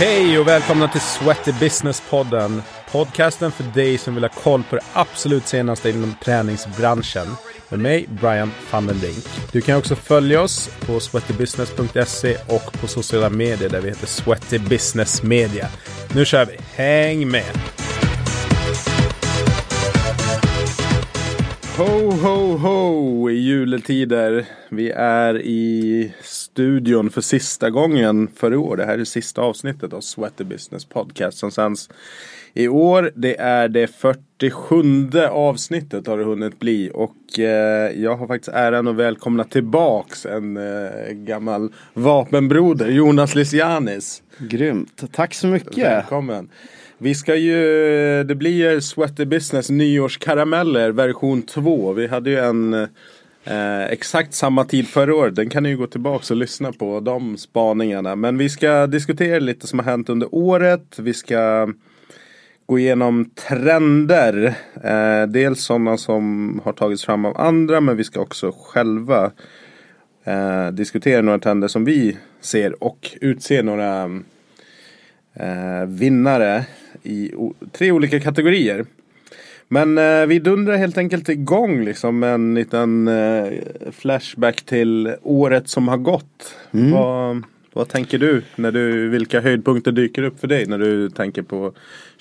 Hej och välkomna till Sweaty Business-podden. Podcasten för dig som vill ha koll på det absolut senaste inom träningsbranschen. Med mig, Brian Fandelink. Du kan också följa oss på sweatybusiness.se och på sociala medier där vi heter Sweaty Business Media. Nu kör vi. Häng med! Ho, ho, ho! I juletider. Vi är i studion för sista gången för i år. Det här är det sista avsnittet av Sweaty Business Podcast som sänds i år. Det är det 47:e avsnittet har det hunnit bli. Och jag har faktiskt äran att välkomna tillbaks en gammal vapenbroder, Jonas Lisianis. Grymt, tack så mycket. Välkommen. Vi ska ju, det blir Sweaty Business nyårskarameller version 2. Vi hade ju en exakt samma tid förra året. Den kan ni ju gå tillbaka och lyssna på de spaningarna. Men vi ska diskutera lite som har hänt under året. Vi ska gå igenom trender. Dels sådana som har tagits fram av andra. Men vi ska också själva diskutera några trender som vi ser. Och utse några vinnare i tre olika kategorier. Men vi dundrar helt enkelt igång liksom en liten flashback till året som har gått. Mm. Vad tänker du när du, vilka höjdpunkter dyker upp för dig när du tänker på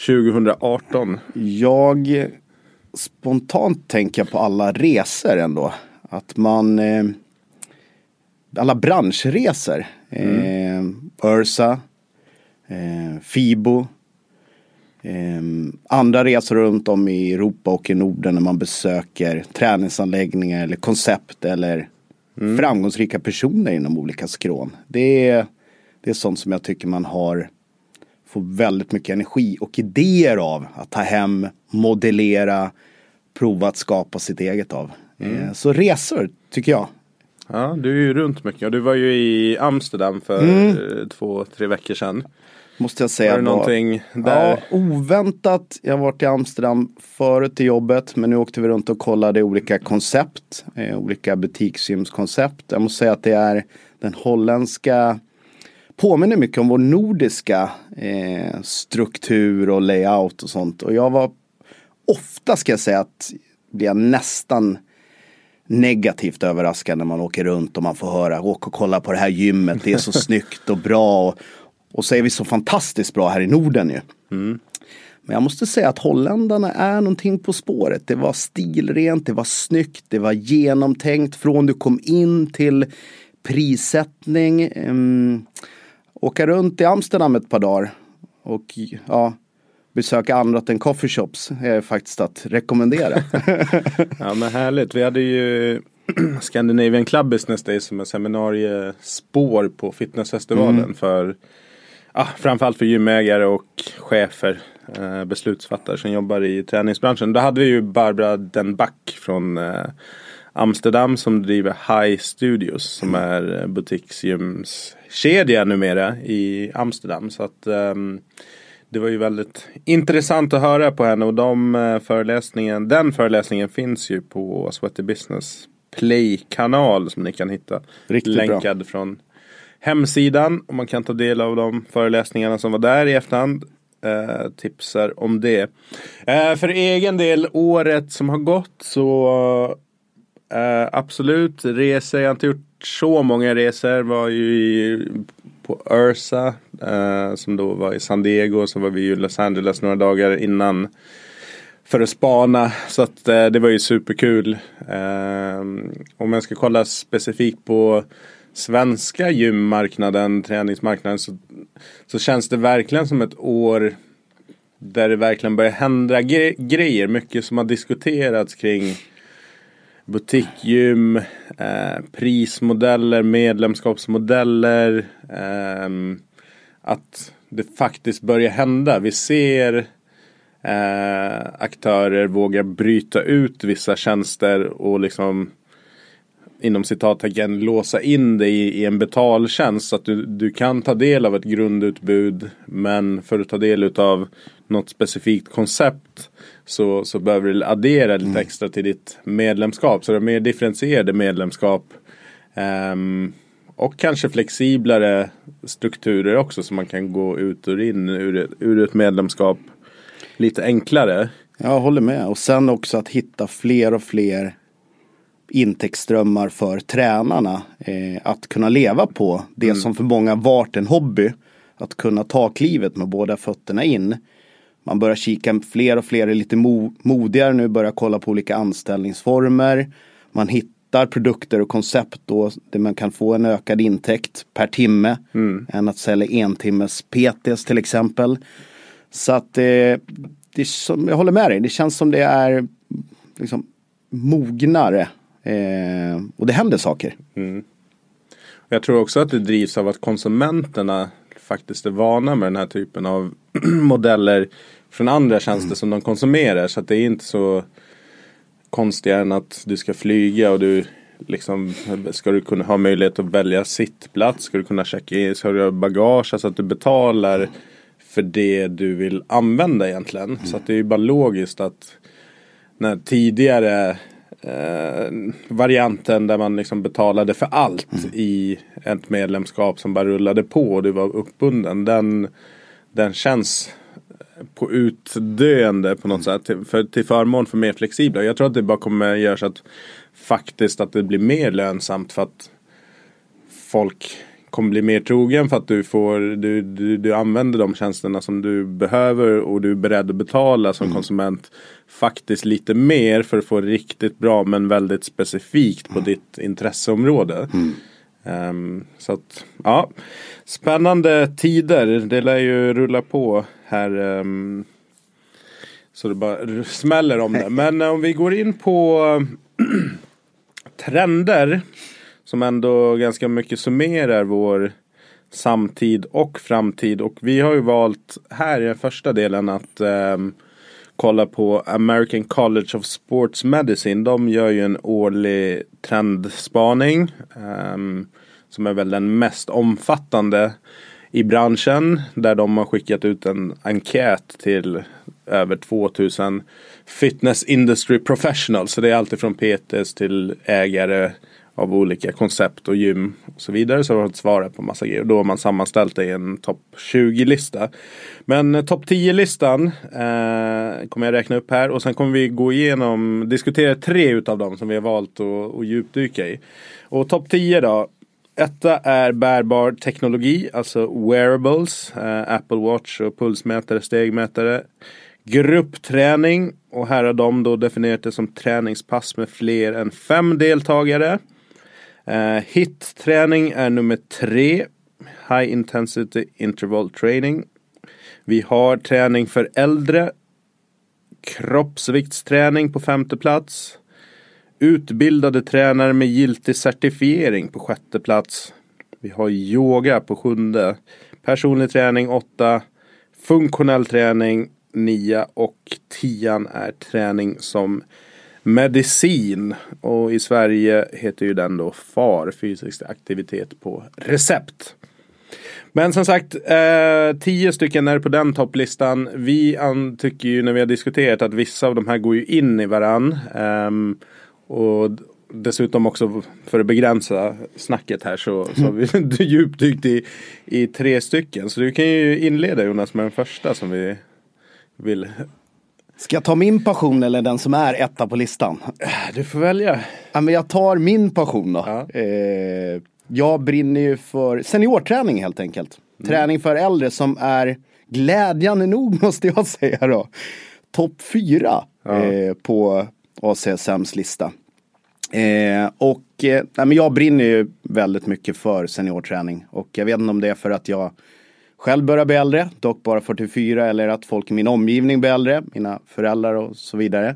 2018? Jag spontant tänker på alla resor ändå. Att man alla branschresor. Ursa, Fibo, andra resor runt om i Europa och i Norden när man besöker träningsanläggningar eller koncept eller framgångsrika personer inom olika skrån. Det är sånt som jag tycker man får väldigt mycket energi och idéer av att ta hem, modellera, prova att skapa sitt eget av. Så resor tycker jag. Ja, du är ju runt mycket. Du var ju i Amsterdam för 2-3 veckor sedan. Måste jag säga. Var det någonting där? Ja, oväntat. Jag har varit i Amsterdam förut till jobbet. Men nu åkte vi runt och kollade olika koncept. Olika butiksgymskoncept. Jag måste säga att det är den holländska. Påminner mycket om vår nordiska struktur och layout och sånt. Och jag var ofta, ska jag säga, att blir jag nästan negativt överraskad när man åker runt och man får höra, åk och kolla på det här gymmet, det är så snyggt och bra och så är vi så fantastiskt bra här i Norden ju. Men jag måste säga att holländarna är någonting på spåret. Det var stilrent, det var snyggt, det var genomtänkt från du kom in till prissättning. Åka runt i Amsterdam ett par dagar och ja, besöka andra än coffeeshops är faktiskt att rekommendera. Ja, men härligt. Vi hade ju Scandinavian Club Business Day som en seminariespår på fitnessfestivalen för framförallt för gymägare och chefer, beslutsfattare som jobbar i träningsbranschen. Då hade vi ju Barbara Denbach från Amsterdam som driver High Studios som är butiksgymskedja numera i Amsterdam. Så att det var ju väldigt intressant att höra på henne och den föreläsningen finns ju på Sweaty Business Play-kanal som ni kan hitta. Riktigt länkad bra. Från hemsidan och man kan ta del av de föreläsningarna som var där i efterhand. Tipsar om det. För egen del, året som har gått så absolut, resor. Jag har inte gjort så många resor. Var ju på Ursa som då var i San Diego och så var vi i Los Angeles några dagar innan för att spana, så att det var ju superkul. Om jag ska kolla specifikt på svenska gymmarknaden, träningsmarknaden, så känns det verkligen som ett år där det verkligen börjar hända grejer, mycket som har diskuterats kring butikgym, prismodeller, medlemskapsmodeller, att det faktiskt börjar hända. Vi ser aktörer vågar bryta ut vissa tjänster och liksom inom citattecken låsa in dig i en betaltjänst så att du kan ta del av ett grundutbud, men för att ta del av något specifikt koncept så behöver du addera lite extra till ditt medlemskap. Så det är mer differentierade medlemskap Och kanske flexiblare strukturer också, så man kan gå ut och in ur ett medlemskap lite enklare. Jag håller med. Och sen också att hitta fler och fler intäktsströmmar för tränarna. Att kunna leva på det som för många varit en hobby. Att kunna ta klivet med båda fötterna in. Man börjar kika fler och fler, är lite modigare nu, börjar kolla på olika anställningsformer. Man hittar produkter och koncept då där man kan få en ökad intäkt per timme. Än att sälja en timmes PTs till exempel. Så att jag håller med dig, det känns som det är liksom mognare och det händer saker. Jag tror också att det drivs av att konsumenterna faktiskt är vana med den här typen av modeller från andra tjänster som de konsumerar, så att det är inte så konstigare än att du ska flyga och du liksom, ska du kunna ha möjlighet att välja sittplats, ska du kunna checka in, ska du ha bagage, alltså att du betalar för det du vill använda egentligen. Så att det är ju bara logiskt att när tidigare varianten där man liksom betalade för allt i ett medlemskap som bara rullade på och du var uppbunden, den känns på utdöende på något sätt till förmån för mer flexibla. Jag tror att det bara kommer göra så att faktiskt att det blir mer lönsamt, för att folk kommer bli mer trogen, för att du använder de tjänsterna som du behöver och du är beredd att betala som konsument faktiskt lite mer för att få riktigt bra men väldigt specifikt på ditt intresseområde. Så att, ja, spännande tider, det lär ju rulla på här så det bara smäller om det. Men om vi går in på trender som ändå ganska mycket summerar vår samtid och framtid. Och vi har ju valt här i den första delen att kolla på American College of Sports Medicine. De gör ju en årlig trendspaning som är väl den mest omfattande i branschen, där de har skickat ut en enkät till över 2000 fitness industry professionals. Så det är alltid från PTs till ägare av olika koncept och gym och så vidare, så har man svarat på massa grejer. Då har man sammanställt det i en topp 20-lista. Men topp 10-listan kommer jag räkna upp här. Och sen kommer vi gå igenom, diskutera 3 utav dem som vi har valt att djupdyka i. Och topp 10 då. 1 är bärbar teknologi, alltså wearables. Apple Watch och pulsmätare, stegmätare. Gruppträning. Och här har de då definierat det som träningspass med fler än 5 deltagare. HIIT-träning är nummer 3, High Intensity Interval Training. Vi har träning för äldre, kroppsviktsträning på 5:e plats, utbildade tränare med giltig certifiering på 6:e plats. Vi har yoga på 7:e, personlig träning 8, funktionell träning 9 och 10 är träning som medicin, och i Sverige heter ju den då FAR, fysisk aktivitet på recept. Men som sagt, 10 stycken är på den topplistan. Vi tycker ju när vi har diskuterat att vissa av de här går ju in i varann, och dessutom också för att begränsa snacket här så har vi djupdykt i 3 stycken. Så du kan ju inleda, Jonas, med den första som vi vill. Ska jag ta min passion eller den som är etta på listan? Du får välja. Ja, men jag tar min passion då. Ja. Jag brinner ju för seniorträning helt enkelt. Träning för äldre, som är glädjande nog, måste jag säga då, topp 4 på ACSMs lista. Men jag brinner ju väldigt mycket för seniorträning, och jag vet inte om det är för att jag själv börjar bli äldre, dock bara 44, eller att folk i min omgivning blir äldre, mina föräldrar och så vidare.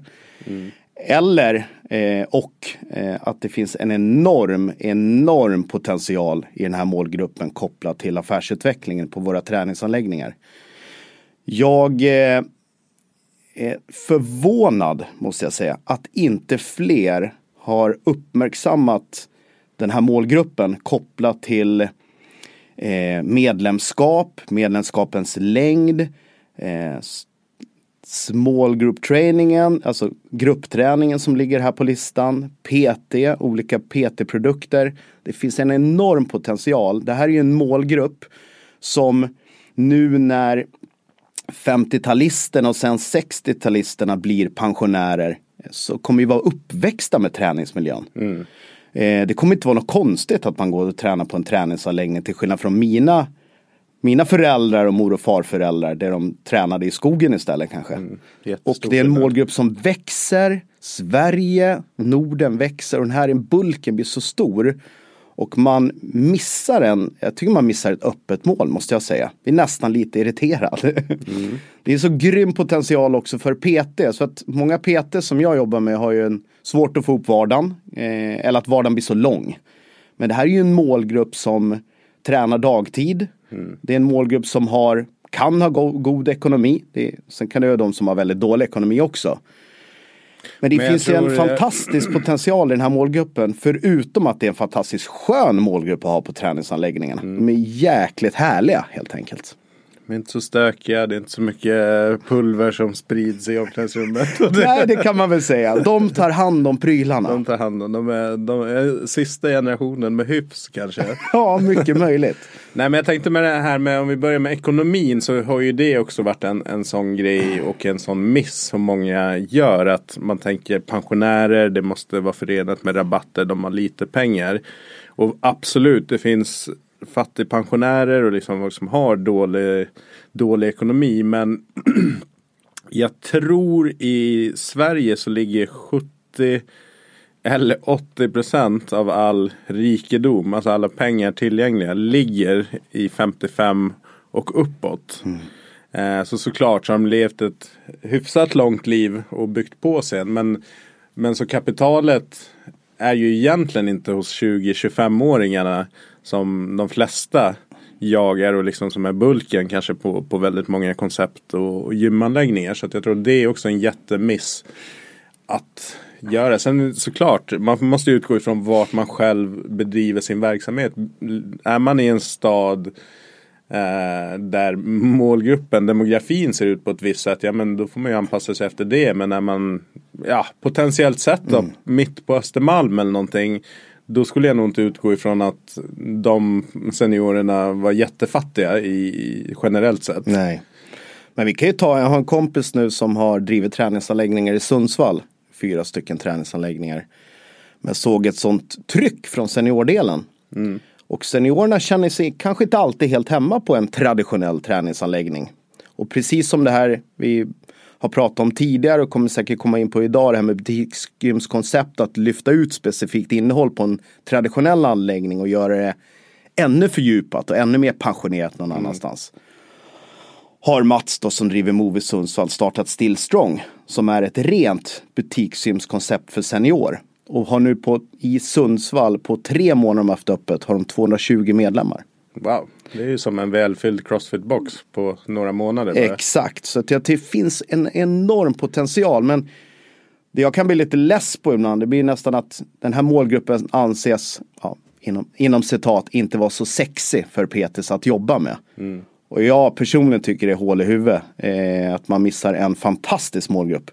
Eller, att det finns en enorm potential i den här målgruppen kopplat till affärsutvecklingen på våra träningsanläggningar. Jag är förvånad, måste jag säga, att inte fler har uppmärksammat den här målgruppen kopplat till medlemskapens längd, small group trainingen, alltså gruppträningen som ligger här på listan, PT, olika PT-produkter. Det finns en enorm potential. Det här är ju en målgrupp som nu när 50-talisterna och sen 60-talisterna blir pensionärer så kommer vi vara uppväxta med träningsmiljön. Mm. Det kommer inte vara något konstigt att man går och tränar på en träningsanläggning, till skillnad från mina föräldrar och mor- och farföräldrar där de tränade i skogen istället kanske. Mm, och det är en målgrupp som växer. Sverige, Norden växer och den här bulken blir så stor och man missar ett öppet mål, måste jag säga. Vi är nästan lite irriterade. Mm. Det är så grym potential också för PT, så att många PT som jag jobbar med har ju en svårt att få upp vardagen eller att vardagen blir så lång. Men det här är ju en målgrupp som tränar dagtid. Mm. Det är en målgrupp som kan ha god ekonomi. Sen kan det vara de som har väldigt dålig ekonomi också. Men finns ju en fantastisk potential i den här målgruppen. Förutom att det är en fantastiskt skön målgrupp att ha på träningsanläggningarna. Mm. De är jäkligt härliga helt enkelt. De är inte så stökiga, det är inte så mycket pulver som sprids i omklädningsrummet. Nej, det kan man väl säga. De tar hand om prylarna. De är sista generationen med hyfs kanske. Ja, mycket möjligt. Nej, men jag tänkte med det här med, om vi börjar med ekonomin, så har ju det också varit en sån grej och en sån miss som många gör. Att man tänker pensionärer, det måste vara förenat med rabatter, de har lite pengar. Och absolut, det finns fattigpensionärer och liksom folk som har dålig ekonomi, men jag tror i Sverige så ligger 70 eller 80% av all rikedom, alltså alla pengar tillgängliga, ligger i 55 och uppåt. Mm. Så såklart så har de levt ett hyfsat långt liv och byggt på sig, men så kapitalet är ju egentligen inte hos 20-25-åringarna som de flesta jagar och liksom som är bulken kanske på väldigt många koncept och gymanläggningar. Så att jag tror det är också en jättemiss att göra. Sen såklart, man måste utgå ifrån vart man själv bedriver sin verksamhet. Är man i en stad där målgruppen, demografin ser ut på ett visst sätt, ja men då får man ju anpassa sig efter det. Men när man, potentiellt sett då, mitt på Östermalm eller någonting, då skulle jag nog inte utgå ifrån att de seniorerna var jättefattiga i generellt sett. Nej. Men vi kan ju jag har en kompis nu som har drivit träningsanläggningar i Sundsvall. 4 stycken träningsanläggningar. Men såg ett sånt tryck från seniordelen. Mm. Och seniorerna känner sig kanske inte alltid helt hemma på en traditionell träningsanläggning. Och precis som det här vi har pratat om tidigare och kommer säkert komma in på idag, det här med butiksgymskoncept, att lyfta ut specifikt innehåll på en traditionell anläggning och göra det ännu fördjupat och ännu mer passionerat någon annanstans. Har Mats då, som driver Move i Sundsvall, startat Still Strong, som är ett rent butiksgymskoncept för senior, och har nu i Sundsvall på 3 månader om haft öppet har de 220 medlemmar. Wow, det är ju som en välfylld CrossFit-box på några månader. Bara. Exakt, så det finns en enorm potential, men det jag kan bli lite less på ibland, det blir nästan att den här målgruppen anses, inom citat, inte vara så sexy för PTs att jobba med. Mm. Och jag personligen tycker det är hål i huvudet, att man missar en fantastisk målgrupp.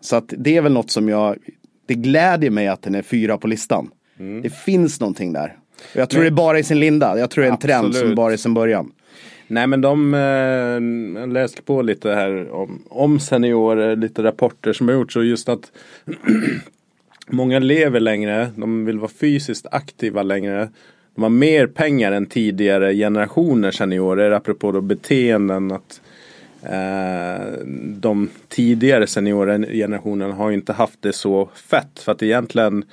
Så att det är väl något som det gläder mig att den är 4 på listan. Mm. Det finns någonting där. Jag tror det är bara i sin linda. Jag tror det är en trend som bara i sin början. Nej, men jag läste på lite här om seniorer, lite rapporter som har gjorts, så just att många lever längre, de vill vara fysiskt aktiva längre, de har mer pengar än tidigare generationer seniorer, apropå då beteenden, att de tidigare seniorgenerationen har inte haft det så fett, för att egentligen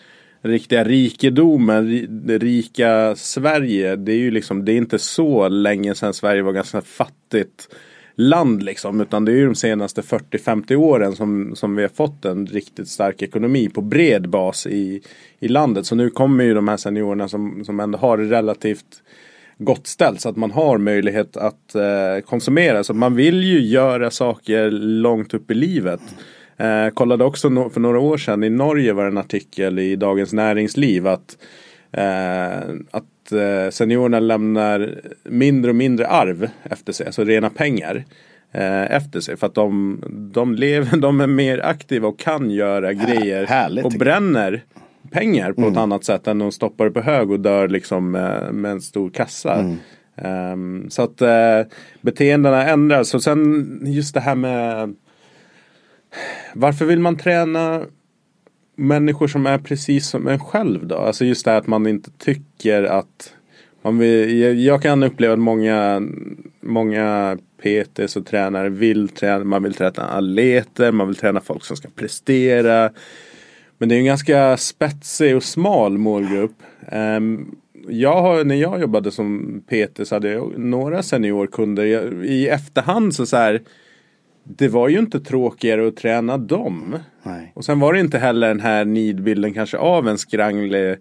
riktiga rikedomen, det rika Sverige, det är ju liksom, det är inte så länge sedan Sverige var ganska fattigt land liksom, utan det är ju de senaste 40-50 åren som vi har fått en riktigt stark ekonomi på bred bas i landet. Så nu kommer ju de här seniorerna som ändå har det relativt gott ställt, så att man har möjlighet att konsumera, så att man vill ju göra saker långt upp i livet. Kollade också för några år sedan i Norge, var en artikel i Dagens Näringsliv att seniorerna lämnar mindre och mindre arv efter sig, alltså rena pengar. efter sig. För att de är mer aktiva och kan göra grejer härligt, och bränner pengar på ett annat sätt än de stoppar på hög och dör liksom med en stor kassa. Så att beteendena ändras. Och sen just det här med varför vill man träna människor som är precis som en själv då? Alltså just det här att man inte tycker att jag kan uppleva att många PTs och tränare vill träna atleter, man vill träna folk som ska prestera. Men det är en ganska spetsig och smal målgrupp. När jag jobbade som PT så hade jag några seniorkunder. I efterhand så här, det var ju inte tråkigare att träna dem. Nej. Och sen var det inte heller den här nidbilden kanske av en skranglig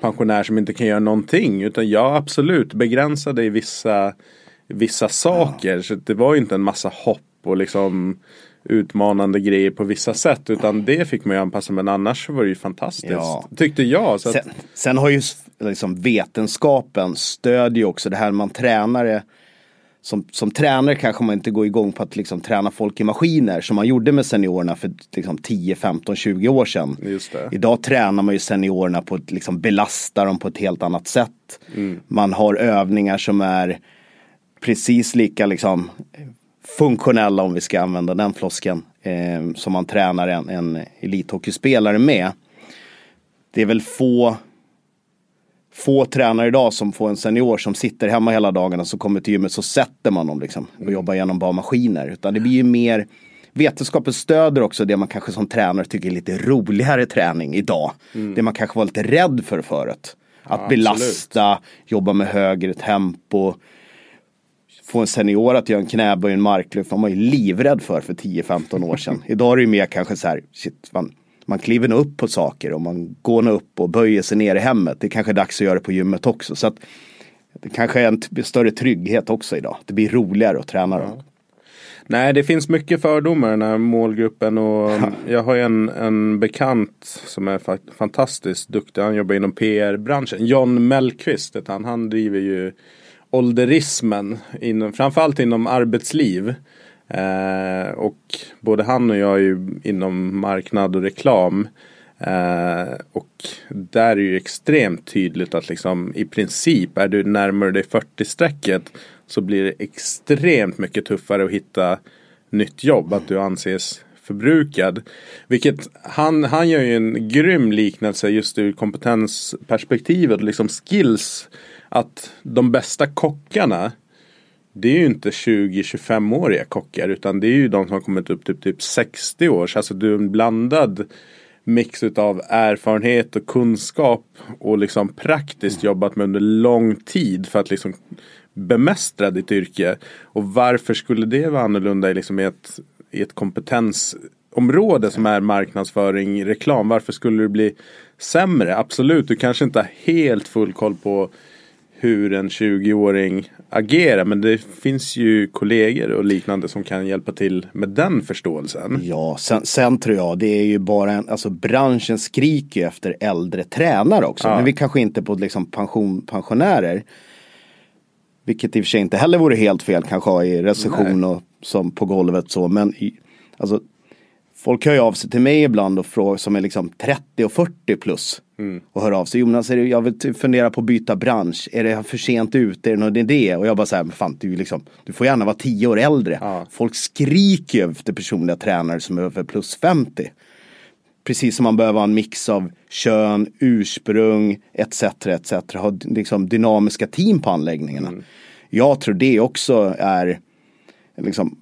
pensionär som inte kan göra någonting, utan jag absolut begränsade i vissa saker, så det var ju inte en massa hopp och liksom utmanande grejer på vissa sätt, utan det fick man ju anpassa, men annars var det ju fantastiskt, tyckte jag. Så sen har ju liksom vetenskapen stödjer också det här, man tränare som tränare kanske man inte går igång på att liksom träna folk i maskiner som man gjorde med seniorerna för liksom 10, 15, 20 år sedan. Just det. Idag tränar man ju seniorerna på att liksom belasta dem på ett helt annat sätt. Mm. Man har övningar som är precis lika liksom funktionella, om vi ska använda den flosken, som man tränar en elithockeyspelare med. Det är väl få tränare idag som får en senior som sitter hemma hela dagarna, så kommer till gymmet så sätter man dem liksom och jobbar genom bara maskiner, utan det blir ju mer vetenskapen stöder också det man kanske som tränare tycker är lite roligare träning idag, det man kanske var lite rädd för förut, att belasta, absolut, jobba med högre tempo. Få en senior att göra en knäböj, en marklyft, man var ju livrädd för 10-15 år sedan. Idag är det ju mer kanske så här, shit, man kliver nog upp på saker och man går nog upp och böjer sig ner i hemmet. Det är kanske dags att göra det på gymmet också. Så att det kanske är en större trygghet också idag. Det blir roligare att träna då. Nej, det finns mycket fördomar i den här målgruppen. Och jag har ju en bekant som är fantastiskt duktig. Han jobbar inom PR-branschen. John Mellqvist, han driver ju ålderismen, framförallt inom arbetsliv. Och både han och jag är ju inom marknad och reklam, och där är ju extremt tydligt att liksom, i princip är du närmare dig 40-strecket så blir det extremt mycket tuffare att hitta nytt jobb, att du anses förbrukad, vilket han gör ju en grym liknelse just ur kompetensperspektivet, liksom skills, att de bästa kockarna, det är ju inte 20-25-åriga kockar, utan det är ju de som har kommit upp typ 60 år. Alltså du är en blandad mix av erfarenhet och kunskap och liksom praktiskt jobbat med under lång tid för att liksom bemästra ditt yrke. Och varför skulle det vara annorlunda liksom i ett kompetensområde som är marknadsföring, reklam? Varför skulle du bli sämre? Absolut, du kanske inte har helt full koll på hur en 20-åring agerar, men det finns ju kollegor och liknande som kan hjälpa till med den förståelsen. Ja, sen tror jag, det är ju bara branschen skriker efter äldre tränare också, men vi kanske inte på liksom pensionärer, vilket i och för sig inte heller vore helt fel kanske i recession och som på golvet så, men folk hör ju av sig till mig ibland och frågar som är liksom 30 och 40 plus och hör av sig. Jonas, jag vill fundera på att byta bransch. Är det för sent ute? Är det någon idé? Och jag bara så här, fan, du får gärna vara 10 år äldre. Ja. Folk skriker efter personliga tränare som är över plus 50. Precis som man behöver en mix av kön, ursprung, etc. Ha liksom dynamiska team på anläggningarna. Jag tror det också är liksom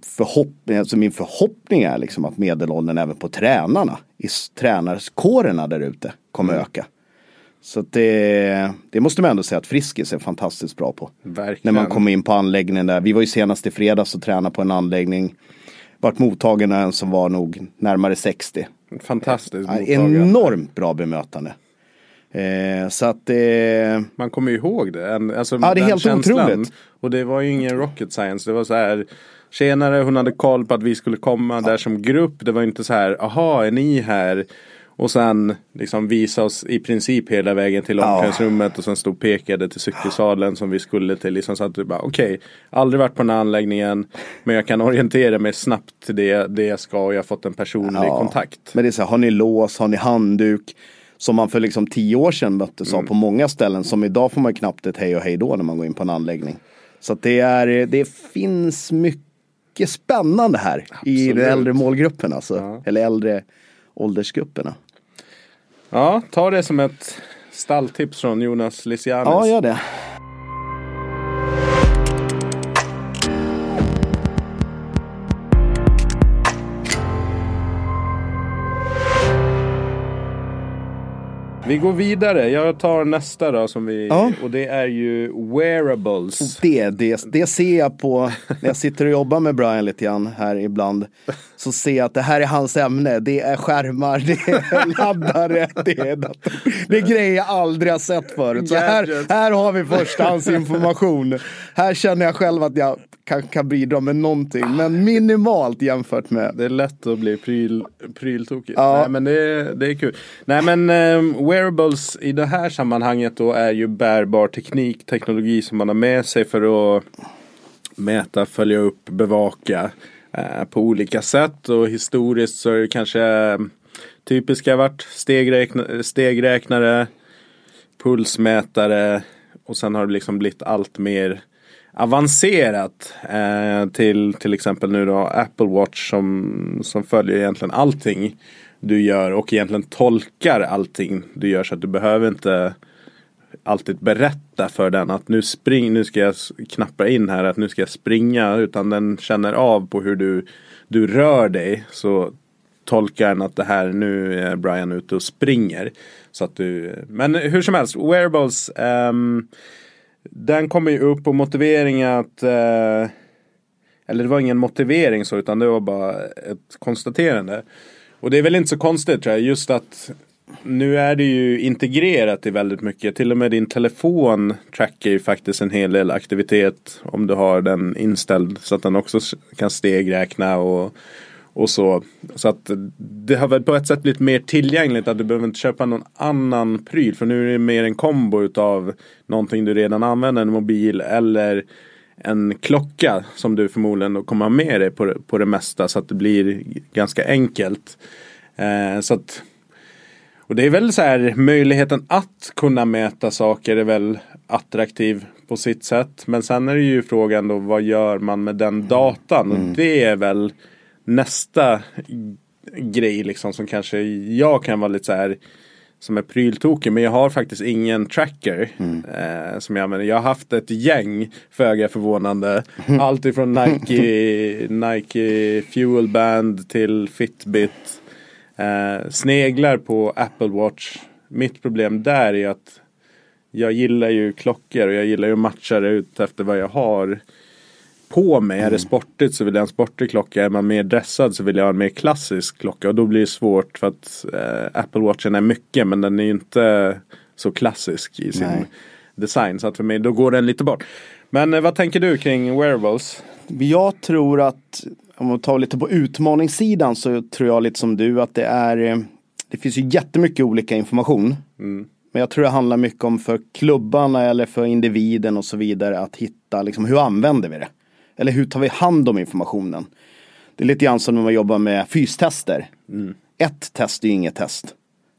min förhoppning är liksom att medelåldern även på tränarna, i tränarskårerna där ute, kommer öka. Så att det måste man ändå säga att Friskis är fantastiskt bra på. Verkligen. När man kommer in på anläggningen där. Vi var ju senast i fredags och tränade på en anläggning. Vart mottagen en som var nog närmare 60. Fantastiskt mottagande. Enormt bra bemötande. Så att man kommer ju ihåg det. Det är helt känslan, otroligt. Och det var ju ingen rocket science. Det var så här, tjenare, hon hade koll på att vi skulle komma där som grupp. Det var inte så här, aha, är ni här? Och sen liksom visa oss i princip hela vägen till omklädningsrummet och sen stod pekade till cykelsadeln som vi skulle till. Liksom, så att du bara, okej, aldrig varit på den här anläggningen, men jag kan orientera mig snabbt till det jag ska och jag har fått en personlig kontakt. Men det är så här, har ni lås, har ni handduk? Som man för liksom 10 år sedan möttes av på många ställen, som idag får man knappt ett hej och hej då när man går in på en anläggning. Så att det finns mycket spännande här. Absolut. I de äldre målgruppen alltså, eller äldre åldersgrupperna. Ja, ta det som ett stalltips från Jonas Lisianis. Ja, gör det. Vi går vidare. Jag tar nästa då som vi och det är ju wearables. Det ser jag på när jag sitter och jobbar med Brian lite grann här ibland, så ser jag att det här är hans ämne. Det är skärmar, det är laddare, det är grejer jag aldrig har sett förut. Så här har vi förstahandsinformation. Här känner jag själv att jag kan bidra med någonting, men minimalt jämfört med. Det är lätt att bli pryltokig. Ja. Nej, men det är kul. Nej, men wearables i det här sammanhanget då är ju bärbar teknologi som man har med sig för att mäta, följa upp, bevaka på olika sätt. Och historiskt så är det kanske typiska varit stegräknare, pulsmätare, och sen har det liksom blivit allt mer avancerat till exempel nu då Apple Watch som följer egentligen allting du gör och egentligen tolkar allting du gör, så att du behöver inte alltid berätta för den att nu ska jag knappa in här, att nu ska jag springa, utan den känner av på hur du rör dig, så tolkar den att det här, nu är Brian ute och springer, så att men hur som helst, wearables den kommer ju upp, och motiveringen att eller det var ingen motivering så, utan det var bara ett konstaterande. Och det är väl inte så konstigt, tror jag, just att nu är det ju integrerat i väldigt mycket. Till och med din telefon trackar ju faktiskt en hel del aktivitet om du har den inställd så att den också kan stegräkna och så. Så att det har väl på ett sätt blivit mer tillgängligt, att du behöver inte köpa någon annan pryl. För nu är det mer en kombo utav någonting du redan använder, en mobil eller en klocka som du förmodligen kommer med dig på det mesta, så att det blir ganska enkelt. Så att, och det är väl så här, möjligheten att kunna mäta saker är väl attraktiv på sitt sätt. Men sen är det ju frågan då, vad gör man med den datan? Och det är väl nästa grej liksom, som kanske jag kan vara lite så här, som är pryltokig, men jag har faktiskt ingen tracker som jag använder. Jag har haft ett gäng, föga förvånande, allt ifrån Nike Fuelband till Fitbit, sneglar på Apple Watch. Mitt problem där är att jag gillar ju klockor och jag gillar ju att matcha det ut efter vad jag har på mig. Är det sportigt så vill jag en sportig klocka. Är man mer dressad så vill jag ha en mer klassisk klocka. Och då blir det svårt, för att Apple Watchen är mycket, men den är ju inte så klassisk i sin design. Så att för mig, då går den lite bort. Men vad tänker du kring wearables? Jag tror att, om man tar lite på utmaningssidan, så tror jag lite som du att det finns ju jättemycket olika information. Men jag tror det handlar mycket om för klubbarna eller för individen och så vidare att hitta liksom, hur använder vi det? Eller hur tar vi hand om informationen? Det är lite grann som när man jobbar med fystester. Ett test är ju inget test.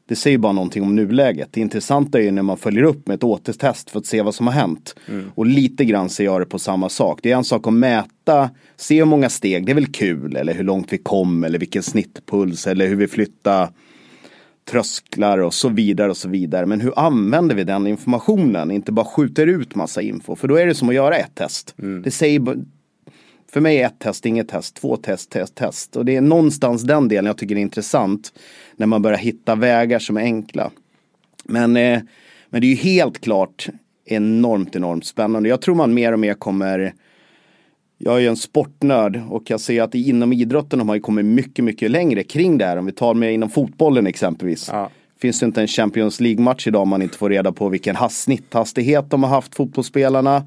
Det säger bara någonting om nuläget. Det intressanta är ju när man följer upp med ett återtest för att se vad som har hänt. Och lite grann ser jag det på samma sak. Det är en sak att mäta, se hur många steg, det är väl kul. Eller hur långt vi kom, eller vilken snittpuls, eller hur vi flyttar trösklar och så vidare och så vidare. Men hur använder vi den informationen? Inte bara skjuter ut massa info. För då är det som att göra ett test. Det säger... För mig är ett test, inget test, 2 test. Och det är någonstans den delen jag tycker är intressant, när man börjar hitta vägar som är enkla. Men det är ju helt klart enormt spännande. Jag tror man mer och mer kommer... Jag är ju en sportnörd och jag ser att inom idrotten har man ju kommit mycket längre kring det här. Om vi tar med inom fotbollen exempelvis. Ja. Finns det inte en Champions League-match idag om man inte får reda på vilken snitthastighet de har haft, fotbollsspelarna.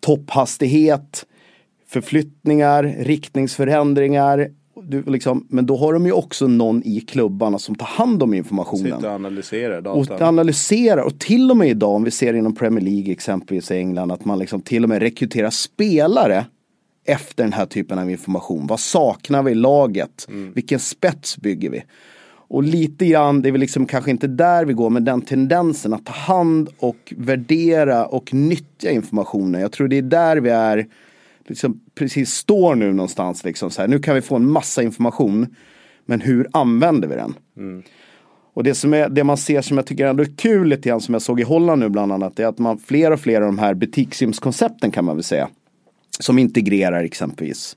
Topphastighet... förflyttningar, riktningsförändringar Du, liksom, men då har de ju också någon i klubbarna som tar hand om informationen. Sitter och analyserar datan. Och analyserar. Och till och med idag, om vi ser inom Premier League exempelvis i England, att man liksom till och med rekryterar spelare efter den här typen av information. Vad saknar vi i laget? Mm. Vilken spets bygger vi? Och lite grann, det är väl liksom kanske inte där vi går, men den tendensen att ta hand och värdera och nyttja informationen. Jag tror det är där vi är, liksom precis står nu någonstans liksom så här. Nu kan vi få en massa information, men hur använder vi den? Mm. Och det som är det man ser som jag tycker ändå är kul lite grann, som jag såg i Holland nu bland annat, är att man fler och fler av de här butiksimskoncepten kan man väl säga, som integrerar exempelvis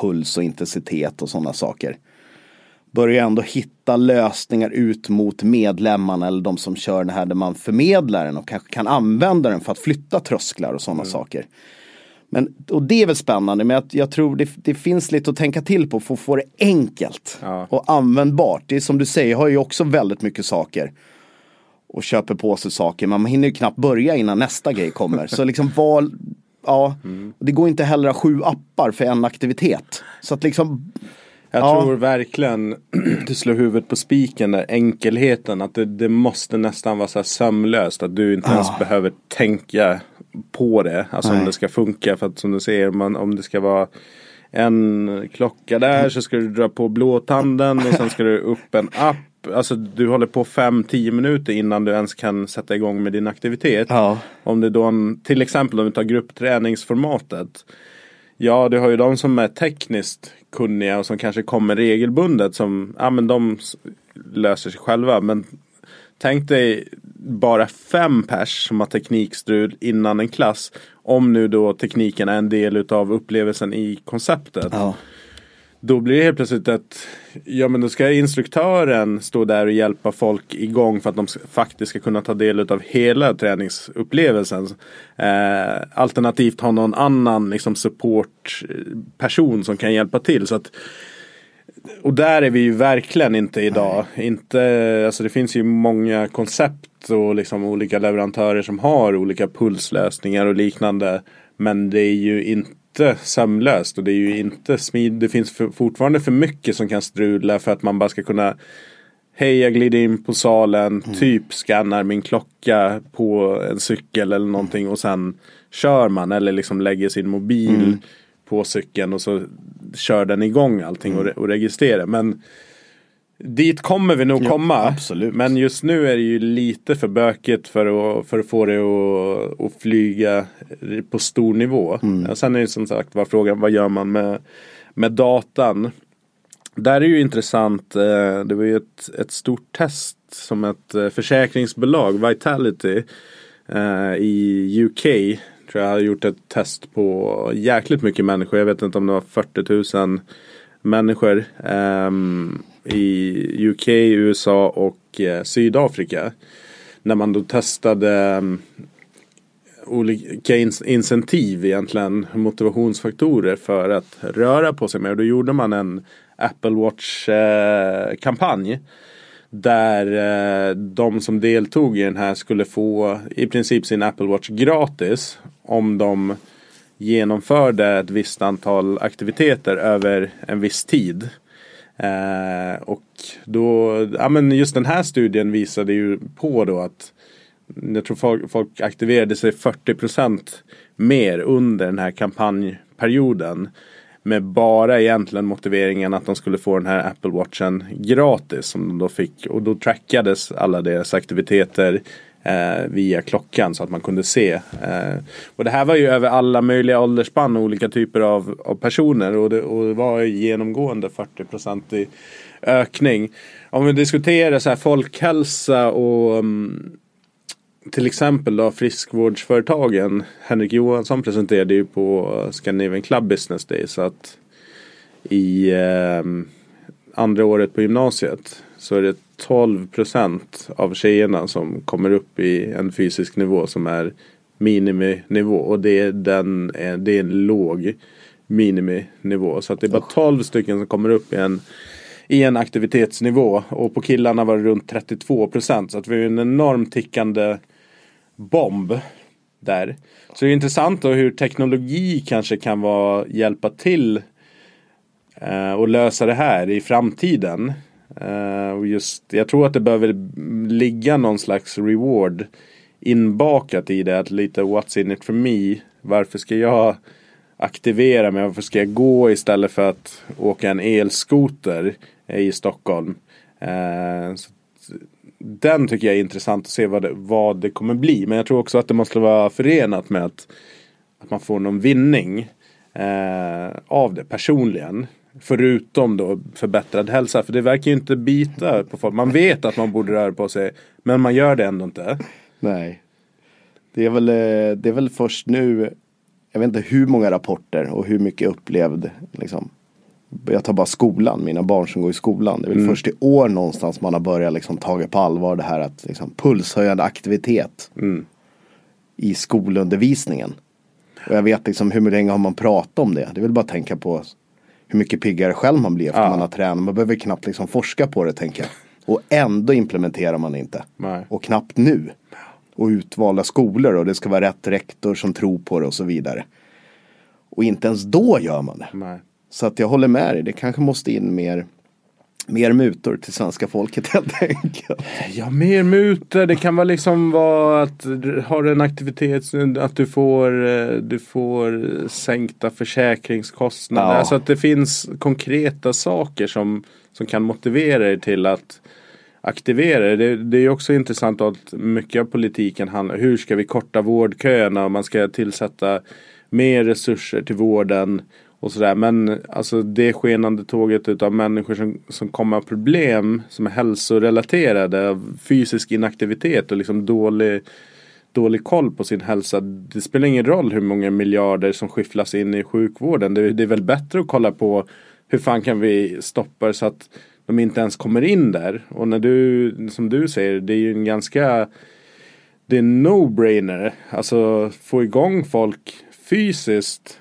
puls och intensitet och sådana saker, börjar ändå hitta lösningar ut mot medlemmarna eller de som kör den här, där man förmedlar den och kanske kan använda den för att flytta trösklar och sådana saker. Men, och det är väl spännande, men jag tror det finns lite att tänka till på för att få det enkelt och användbart. Det är som du säger, jag har ju också väldigt mycket saker och köper på sig saker, men man hinner ju knappt börja innan nästa grej kommer. Så liksom det går inte heller att 7 appar för en aktivitet. Så att liksom... Jag tror verkligen du slår huvudet på spiken där, enkelheten, att det måste nästan vara så här sömlöst att du inte ens behöver tänka på det, alltså om det ska funka, för att som du säger, om det ska vara en klocka där så ska du dra på blåtanden och sen ska du upp en app, alltså du håller på 5-10 minuter innan du ens kan sätta igång med din aktivitet. Om det då till exempel om vi tar gruppträningsformatet, ja, du har ju de som är tekniskt kunniga och som kanske kommer regelbundet, som men de löser sig själva, men tänk dig bara 5 pers som har teknikstrul innan en klass, om nu då tekniken är en del utav upplevelsen i konceptet. Då blir det helt plötsligt att då ska instruktören stå där och hjälpa folk igång för att de faktiskt ska kunna ta del utav hela träningsupplevelsen. Alternativt ha någon annan liksom supportperson som kan hjälpa till, så att. Och där är vi ju verkligen inte idag. Inte, alltså det finns ju många koncept och liksom olika leverantörer som har olika pulslösningar och liknande. Men det är ju inte sömlöst och det är ju inte smidigt. Det finns fortfarande för mycket som kan strula för att man bara ska kunna... Hej, jag glider in på salen, typ skannar min klocka på en cykel eller någonting och sen kör man, eller liksom lägger sin mobil... på cykeln och så kör den igång allting och registrerar. Men dit kommer vi nog komma. Absolut. Men just nu är det ju lite för bökigt för att få det att flyga på stor nivå. Sen är det som sagt var frågan, vad gör man med datan? Där är ju intressant, det var ju ett stort test som ett försäkringsbolag, Vitality, i UK. Jag har gjort ett test på jäkligt mycket människor. Jag vet inte om det var 40 000 människor i UK, USA och Sydafrika. När man då testade olika incentiv egentligen, motivationsfaktorer för att röra på sig mer. Då gjorde man en Apple Watch kampanj. Där de som deltog i den här skulle få i princip sin Apple Watch gratis om de genomförde ett visst antal aktiviteter över en viss tid. Och då, just den här studien visade ju på då att jag tror folk aktiverade sig 40% mer under den här kampanjperioden. Med bara egentligen motiveringen att de skulle få den här Apple Watchen gratis som de då fick. Och då trackades alla deras aktiviteter via klockan så att man kunde se. Och det här var ju över alla möjliga åldersspann och olika typer av personer. Och det var ju genomgående 40% ökning. Om vi diskuterar så här folkhälsa och... Till exempel då friskvårdsföretagen, Henrik Johansson presenterade ju på Scandinavian Club Business Day, så att i andra året på gymnasiet så är det 12% av tjejerna som kommer upp i en fysisk nivå som är miniminivå, och det är en låg miniminivå, så att det är bara 12 stycken som kommer upp i en aktivitetsnivå, och på killarna var det runt 32%, så att vi är en enorm tickande bomb där. Så det är intressant då hur teknologi kanske kan hjälpa till och lösa det här i framtiden. Och just, jag tror att det behöver ligga någon slags reward inbakat i det, att lite what's in it for me, varför ska jag aktivera mig, varför ska jag gå istället för att åka en elskoter i Stockholm. Så den tycker jag är intressant att se vad det kommer bli, men jag tror också att det måste vara förenat med att man får någon vinning av det personligen, förutom då förbättrad hälsa, för det verkar ju inte bita på folk. Man vet att man borde röra på sig, men man gör det ändå inte. Nej. Det är väl först nu, jag vet inte hur många rapporter och hur mycket upplevd liksom. Jag tar bara skolan, mina barn som går i skolan. Det är väl först i år någonstans man har börjat liksom taga på allvar det här att liksom pulshöjande aktivitet i skolundervisningen. Och jag vet liksom hur länge har man pratat om det. Det är väl bara att tänka på hur mycket piggare själv man blir efter man har tränat. Man behöver knappt liksom forska på det, tänker jag. Och ändå implementerar man inte. Nej. Och knappt nu. Och utvalda skolor, och det ska vara rätt rektor som tror på det och så vidare. Och inte ens då gör man det. Nej. Så att jag håller med dig. Det kanske måste in mer mutor till svenska folket, helt enkelt. Ja, mer mutor. Det kan väl liksom vara att har en aktivitet att du får sänkta försäkringskostnader. Ja. Så att det finns konkreta saker som kan motivera dig till att aktivera. Det är också intressant att mycket av politiken handlar, hur ska vi korta vårdköerna, och man ska tillsätta mer resurser till vården och sådär, men alltså det skenande tåget utav människor som kommer av problem som är hälsorelaterade av fysisk inaktivitet och liksom dålig koll på sin hälsa. Det spelar ingen roll hur många miljarder som skifflas in i sjukvården. Det är väl bättre att kolla på hur fan kan vi stoppa så att de inte ens kommer in där. Och när du, som du säger, det är ju en ganska, det är en no-brainer. Alltså få igång folk fysiskt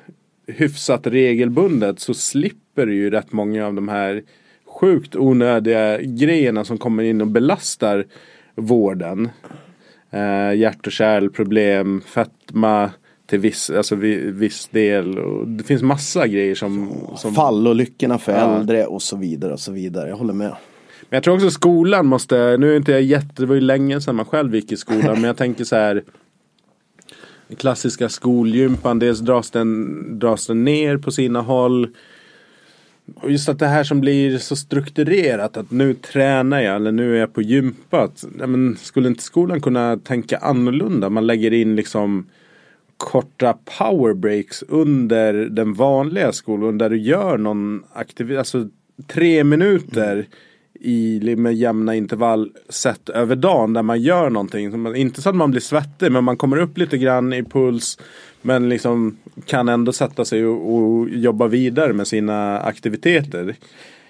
hyfsat regelbundet, så slipper ju rätt många av de här sjukt onödiga grejerna som kommer in och belastar vården. Hjärt- och kärlproblem, fetma till viss del, och det finns massa grejer som fall och lyckorna för äldre och så vidare och så vidare. Jag håller med. Men jag tror också skolan måste, nu är inte jag det var ju länge sedan man själv gick i skolan, men jag tänker så här, den klassiska skolgympan, dels dras den ner på sina håll. Och just att det här som blir så strukturerat, att nu tränar jag eller nu är jag på gympat. Men skulle inte skolan kunna tänka annorlunda? Man lägger in liksom korta powerbreaks under den vanliga skolan där du gör någon aktivitet, alltså 3 minuter med jämna intervall sett över dagen där man gör någonting, inte så att man blir svettig, men man kommer upp lite grann i puls, men liksom kan ändå sätta sig och jobba vidare med sina aktiviteter.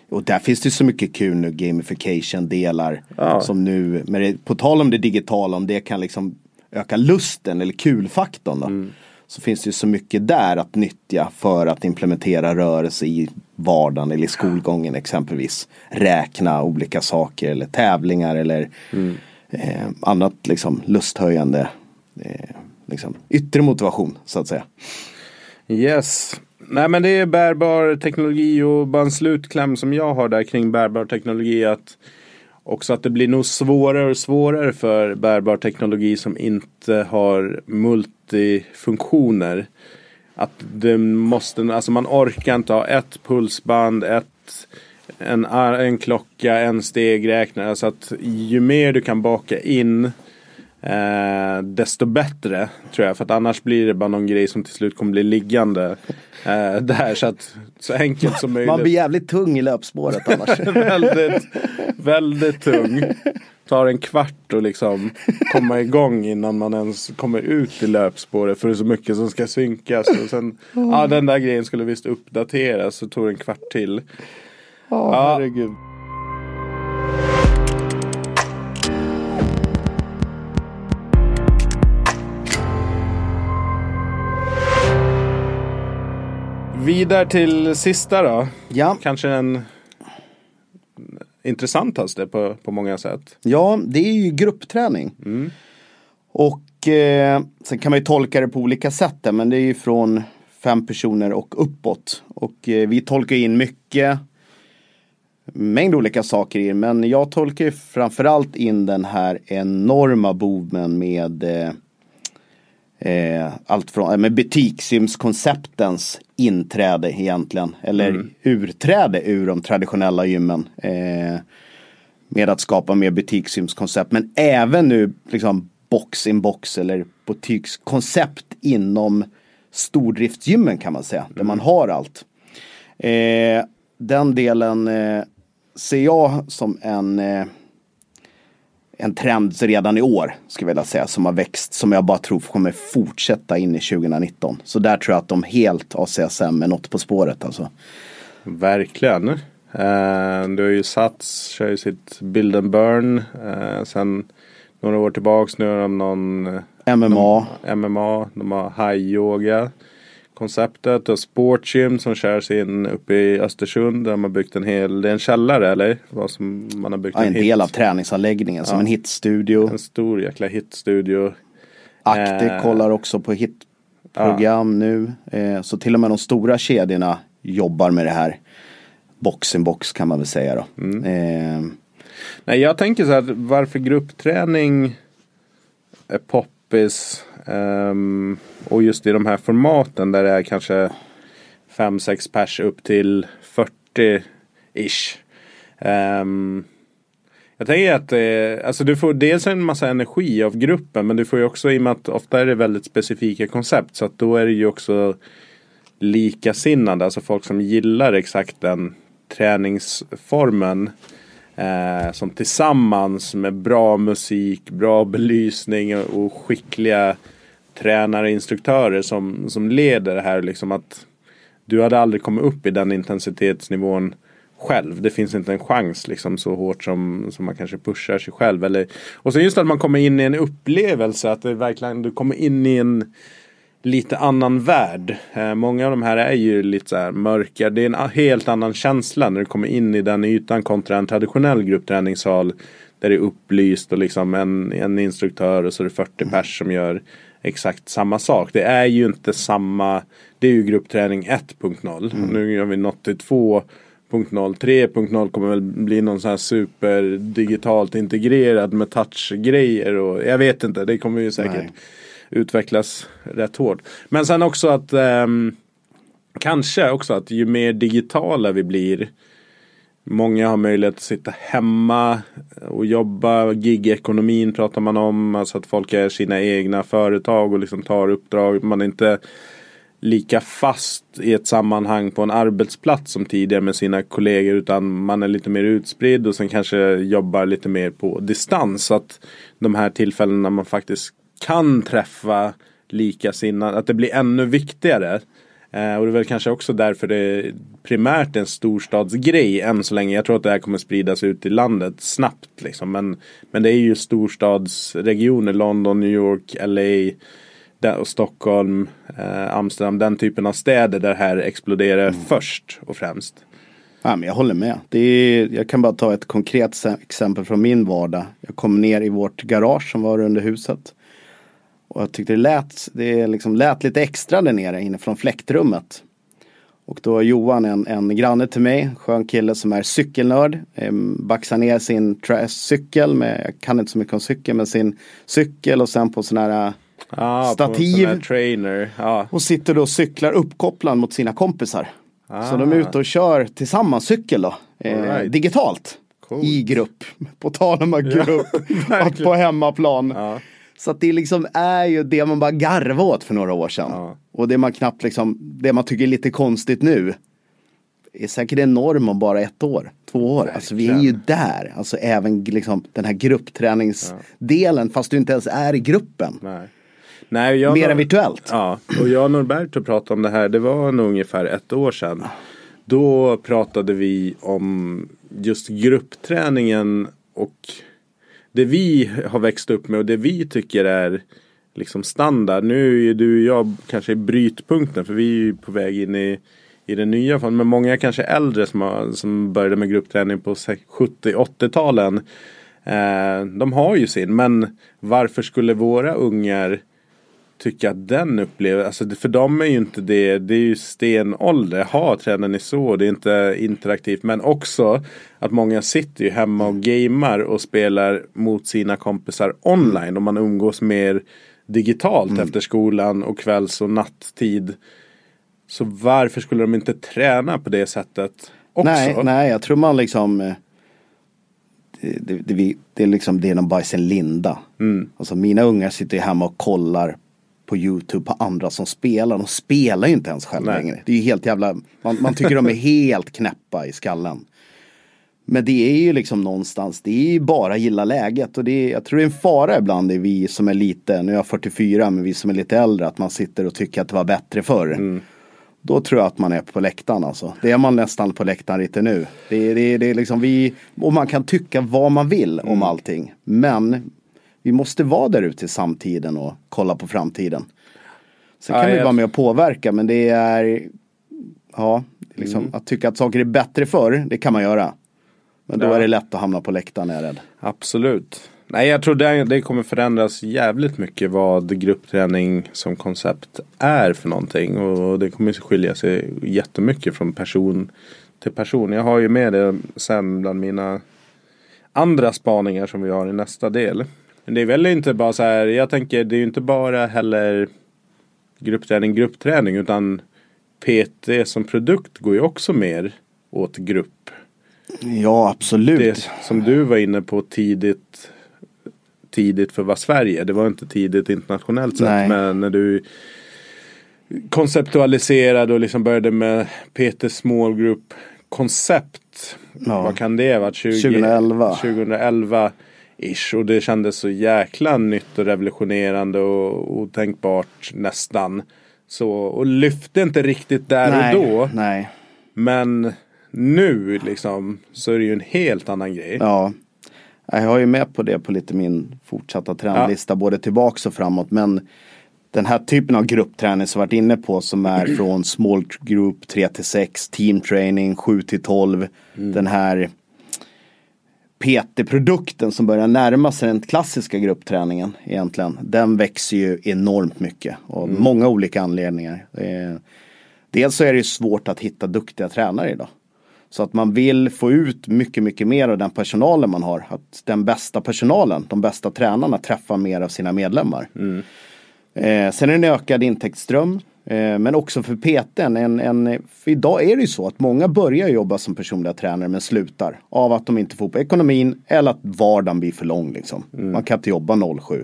Och där finns det så mycket kul nu, gamification-delar som nu, men det, på tal om det digitala, om det kan liksom öka lusten eller kulfaktorn då, så finns det ju så mycket där att nyttja för att implementera rörelse i vardagen eller i skolgången, exempelvis räkna olika saker eller tävlingar eller annat liksom lusthöjande liksom yttre motivation, så att säga. Yes. Nej, men det är bärbar teknologi, och bara en slutkläm som jag har där kring bärbar teknologi, att också att det blir nog svårare och svårare för bärbar teknologi som inte har multifunktioner. Att det måste, alltså man orkar inte ha ett pulsband, en klocka, en stegräknare. Alltså att ju mer du kan baka in, desto bättre, tror jag. För att annars blir det bara någon grej som till slut kommer bli liggande där, så att så enkelt som möjligt. Man blir jävligt tung i löpspåret annars. väldigt tung. Tar en kvart och liksom komma igång innan man ens kommer ut i löpspåret, för det är så mycket som ska synkas. Och sen, den där grejen skulle visst uppdateras, så tog en kvart till. Herregud. Vidare till sista då. Ja. Kanske den intressantaste på många sätt. Ja, det är ju gruppträning. Och sen kan man ju tolka det på olika sätt. Men det är ju från 5 personer och uppåt. och vi tolkar in mycket mängd olika saker i, men jag tolkar framförallt in den här enorma boomen med allt från med butiksimskonceptens inträde egentligen, eller urträde ur de traditionella gymmen, med att skapa mer butiksimskoncept, men även nu liksom box-in-box eller butikskoncept inom stordriftsgymmen kan man säga, där man har allt. Den delen ser jag som en trend redan i år, skulle jag vilja säga, som har växt, som jag bara tror kommer fortsätta in i 2019. Så där tror jag att de helt av CSM är något på spåret alltså. Verkligen. Du har ju Sats, kör ju sitt Build and Burn, sen några år tillbaks nu har de någon MMA, de har high yoga konceptet och sportgym som körs in uppe i Östersund, där de har byggt en källare, eller vad som man har byggt, en del av träningsanläggningen som en hitstudio, en stor jäkla hitstudio. Akte kollar också på hitprogram nu, så till och med de stora kedjorna jobbar med det här box-in-box kan man väl säga då. Nej, jag tänker så här, varför gruppträning är poppis, och just i de här formaten där det är kanske 5-6 pers upp till 40-ish. Jag tänker att alltså du får dels en massa energi av gruppen, men du får ju också, i och med att ofta är det väldigt specifika koncept, så att då är det ju också likasinnade, alltså folk som gillar exakt den träningsformen, som tillsammans med bra musik, bra belysning och skickliga tränare, instruktörer som leder det här, liksom att du hade aldrig kommit upp i den intensitetsnivån själv. Det finns inte en chans liksom, så hårt som man kanske pushar sig själv, eller, och så just att man kommer in i en upplevelse, att det verkligen, du kommer in i en lite annan värld. Många av de här är ju lite så här mörka. Det är en helt annan känsla när du kommer in i den ytan kontra en traditionell gruppträningssal där det är upplyst och liksom en instruktör och så är det 40 pers som gör exakt samma sak. Det är ju inte samma, det är ju gruppträning 1.0. Nu gör vi något till 2.0. 3.0 kommer väl bli någon sån här super digitalt integrerad med touchgrejer och jag vet inte, det kommer ju säkert utvecklas rätt hårt. Men sen också att kanske också att ju mer digitala vi blir, många har möjlighet att sitta hemma och jobba, gigekonomin pratar man om, alltså att folk är sina egna företag och liksom tar uppdrag, man är inte lika fast i ett sammanhang på en arbetsplats som tidigare med sina kollegor, utan man är lite mer utspridd och sen kanske jobbar lite mer på distans, så att de här tillfällena man faktiskt kan träffa likasinnade, att det blir ännu viktigare. Och det är väl kanske också därför det är primärt en storstadsgrej än så länge. Jag tror att det här kommer spridas ut i landet snabbt liksom. Men det är ju storstadsregioner, London, New York, LA och Stockholm, Amsterdam, den typen av städer där det här exploderar först och främst. Ja, men jag håller med. Jag kan bara ta ett konkret exempel från min vardag. Jag kom ner i vårt garage som var under huset. Och jag tyckte det lät lite extra där nere inne från fläktrummet. Och då Johan, en granne till mig, skön kille som är cykelnörd, baxar ner sin cykel med, jag kan inte så mycket om cykel, men sin cykel och sen på sån här stativ. På trainer. Och sitter då och cyklar uppkopplad mot sina kompisar. Så de är ute och kör tillsammans cykel då, digitalt. Cool. I grupp, på tal om grupp, att på hemmaplan. Ja. Så att det liksom är ju det man bara garvade åt för några år sedan. Ja. Och det man knappt liksom, det man tycker är lite konstigt nu är säkert enormt om bara 1-2 år. Verkligen. Alltså vi är ju där. Alltså även liksom den här gruppträningsdelen, fast du inte ens är i gruppen. Nej, mer än virtuellt. Ja, och jag och Norberto pratade om det här, det var nog ungefär 1 år sedan. Då pratade vi om just gruppträningen och det vi har växt upp med och det vi tycker är liksom standard. Nu är du och jag kanske i brytpunkten, för vi är ju på väg in i det nya. Men många kanske äldre som började med gruppträning på 70-80-talen, de har ju sin. Men varför skulle våra ungar tycka att den upplevelsen, alltså för dem är ju inte det, det är ju stenålder, ha trenden är så, det är inte interaktivt, men också att många sitter ju hemma och gamer och spelar mot sina kompisar online och man umgås mer digitalt efter skolan och kvälls- och natttid, så varför skulle de inte träna på det sättet också? Nej, jag tror man liksom det är liksom det är någon bajsen linda. Alltså mina ungar sitter ju hemma och kollar på YouTube på andra som spelar. De spelar ju inte ens själv längre. Det är ju helt jävla... Man tycker de är helt knäppa i skallen. Men det är ju liksom någonstans... Det är ju bara gilla läget. Och det är, jag tror det är en fara ibland i vi som är lite... Nu är jag 44, men vi som är lite äldre. Att man sitter och tycker att det var bättre förr. Då tror jag att man är på läktaren alltså. Det är man nästan på läktaren inte nu. Det är liksom vi... Och man kan tycka vad man vill om allting. Men... Vi måste vara där ute i samtiden och kolla på framtiden. Så kan vi vara med och påverka, men det är liksom, att tycka att saker är bättre förr, det kan man göra. Men då är det lätt att hamna på läktaren, är jag rädd. Absolut. Nej, jag tror det kommer förändras jävligt mycket vad gruppträning som koncept är för någonting. Och det kommer skilja sig jättemycket från person till person. Jag har ju med det sen bland mina andra spaningar som vi har i nästa del. Men det är väl inte bara så här, jag tänker det är ju inte bara heller gruppträning, utan PT som produkt går ju också mer åt grupp. Ja, absolut. Det som du var inne på tidigt för vad Sverige, det var inte tidigt internationellt sett, men när du konceptualiserade och liksom började med PT small group koncept, vad kan det vara? 2011. Och det kändes så jäkla nytt och revolutionerande och otänkbart nästan. Så, och lyfte inte riktigt där och då. Nej. Men nu liksom så är det ju en helt annan grej. Ja, jag har ju med på det på lite min fortsatta trendlista både tillbaka och framåt. Men den här typen av gruppträning som jag varit inne på som är från small group 3-6, team training 7-12, den här... PT-produkten som börjar närma sig den klassiska gruppträningen egentligen, den växer ju enormt mycket av många olika anledningar. Dels så är det ju svårt att hitta duktiga tränare idag. Så att man vill få ut mycket, mycket mer av den personalen man har. Att den bästa personalen, de bästa tränarna träffar mer av sina medlemmar. Sen är det en ökad intäktsström, men också för PT:n. För idag är det ju så att många börjar jobba som personliga tränare men slutar av att de inte får på ekonomin eller att vardagen blir för lång. Liksom. Man kan inte jobba 07-22.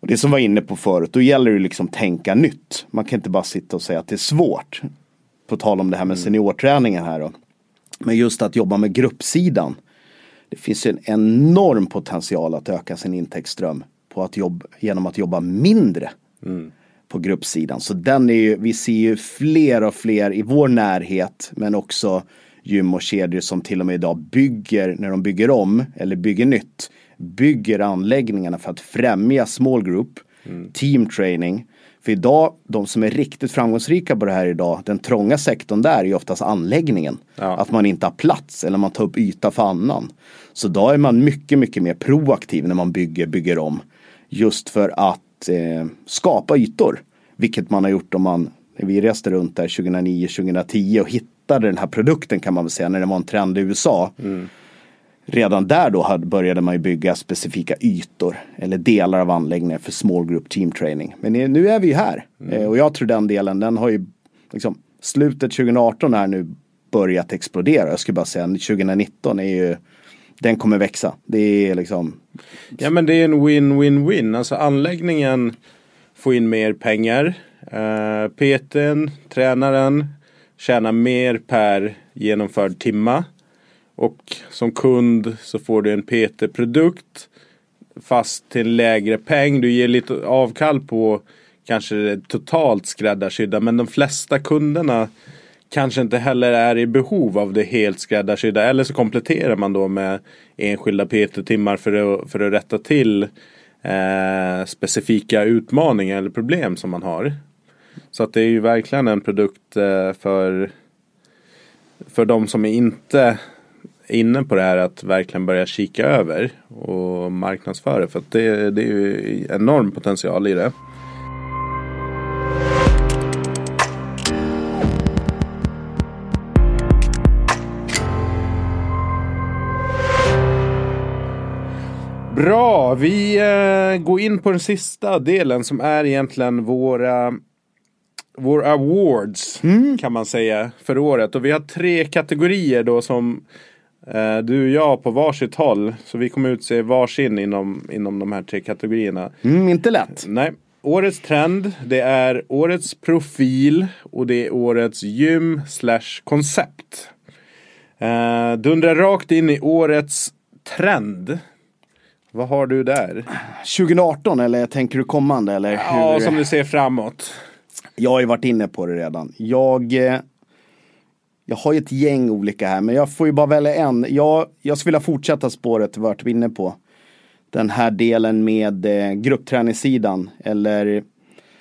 Och det som var inne på förut, då gäller det liksom tänka nytt. Man kan inte bara sitta och säga att det är svårt. På tal om det här med seniorträningen här då. Men just att jobba med gruppsidan. Det finns en enorm potential att öka sin intäktsström på att genom att jobba mindre. På gruppsidan. Så den är ju, vi ser ju fler och fler i vår närhet, men också gym och kedjor som till och med idag bygger, när de bygger om eller bygger nytt, bygger anläggningarna för att främja small group, team training. För idag, de som är riktigt framgångsrika på det här idag, den trånga sektorn där är ju oftast anläggningen. Att man inte har plats eller man tar upp yta för annan. Så då är man mycket, mycket mer proaktiv när man bygger om. Just för att skapa ytor, vilket man har gjort om man, vi reste runt där 2009-2010 och hittade den här produkten kan man väl säga, när det var en trend i USA. Redan där då började man ju bygga specifika ytor eller delar av anläggningar för small group team training. Men nu är vi ju här och jag tror den delen, den har ju liksom, slutet 2018 här nu börjat explodera. Jag skulle bara säga 2019 är ju, den kommer växa. Det är liksom... Ja, men det är en win-win-win. Alltså anläggningen får in mer pengar. PT:n, tränaren, tjänar mer per genomförd timma. Och som kund så får du en PT-produkt fast till lägre peng. Du ger lite avkall på kanske det totalt skräddarsydda. Men de flesta kunderna kanske inte heller är i behov av det helt skräddarsydda. Eller så kompletterar man då med enskilda PT-timmar för att rätta till specifika utmaningar eller problem som man har. Så att det är ju verkligen en produkt för de som inte inne på det här att verkligen börja kika över och marknadsföra, för att det är ju enorm potential i det. Bra, vi går in på den sista delen som är egentligen våra awards kan man säga för året. Och vi har 3 kategorier då som du och jag på varsitt håll. Så vi kommer utse varsin inom de här 3 kategorierna. Inte lätt. Nej. Årets trend, det är årets profil och det är årets gym/koncept. Dundrar rakt in i årets trend. Vad har du där? 2018 eller tänker du kommande? Eller ja, hur? Som du ser framåt. Jag har ju varit inne på det redan. Jag har ju ett gäng olika här, men jag får ju bara välja en. Jag skulle vilja fortsätta spåret vart vi är inne på. Den här delen med gruppträningssidan eller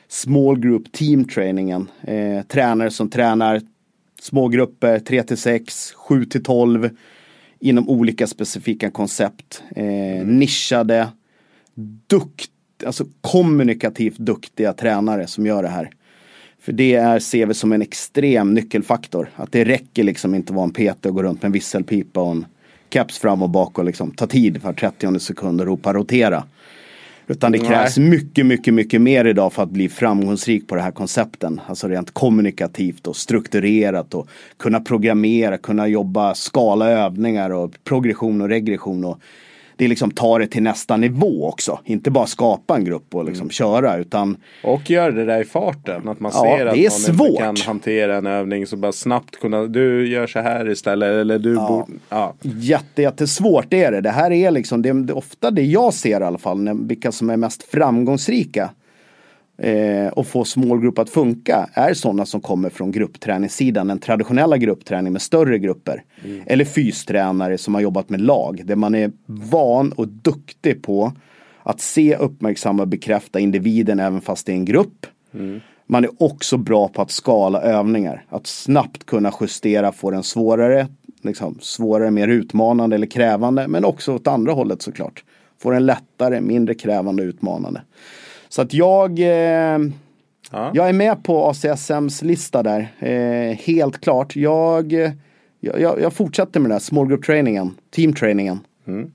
small group teamtrainingen. Tränare som tränar små grupper, 3-6, 7-12 inom olika specifika koncept. Nischade, kommunikativt duktiga tränare som gör det här. För det ser vi som en extrem nyckelfaktor. Att det räcker liksom inte vara en PT och gå runt med en visselpipa och en caps fram och bak och liksom ta tid för 30 sekunder och ropa rotera. Utan det krävs mycket, mycket, mycket mer idag för att bli framgångsrik på det här koncepten. Alltså rent kommunikativt och strukturerat och kunna programmera, kunna jobba, skala övningar och progression och regression. Och det liksom tar det till nästa nivå också. Inte bara skapa en grupp och liksom köra, utan... Och gör det där i farten. Att man ser att någon inte kan hantera en övning så bara snabbt kunna... Du gör så här istället, eller du... Jättesvårt är det. Det här är liksom... Det är ofta det jag ser i alla fall. Vilka som är mest framgångsrika och få smågrupp att funka är sådana som kommer från gruppträningssidan, den traditionella gruppträning med större grupper eller fystränare som har jobbat med lag, där man är van och duktig på att se, uppmärksamma och bekräfta individen även fast det är en grupp. Man är också bra på att skala övningar, att snabbt kunna justera, få den svårare, mer utmanande eller krävande, men också åt andra hållet såklart, få den lättare, mindre krävande och utmanande. Så att jag är med på ACSMs lista där, helt klart. Jag fortsätter med den här small group trainingen, teamtrainingen,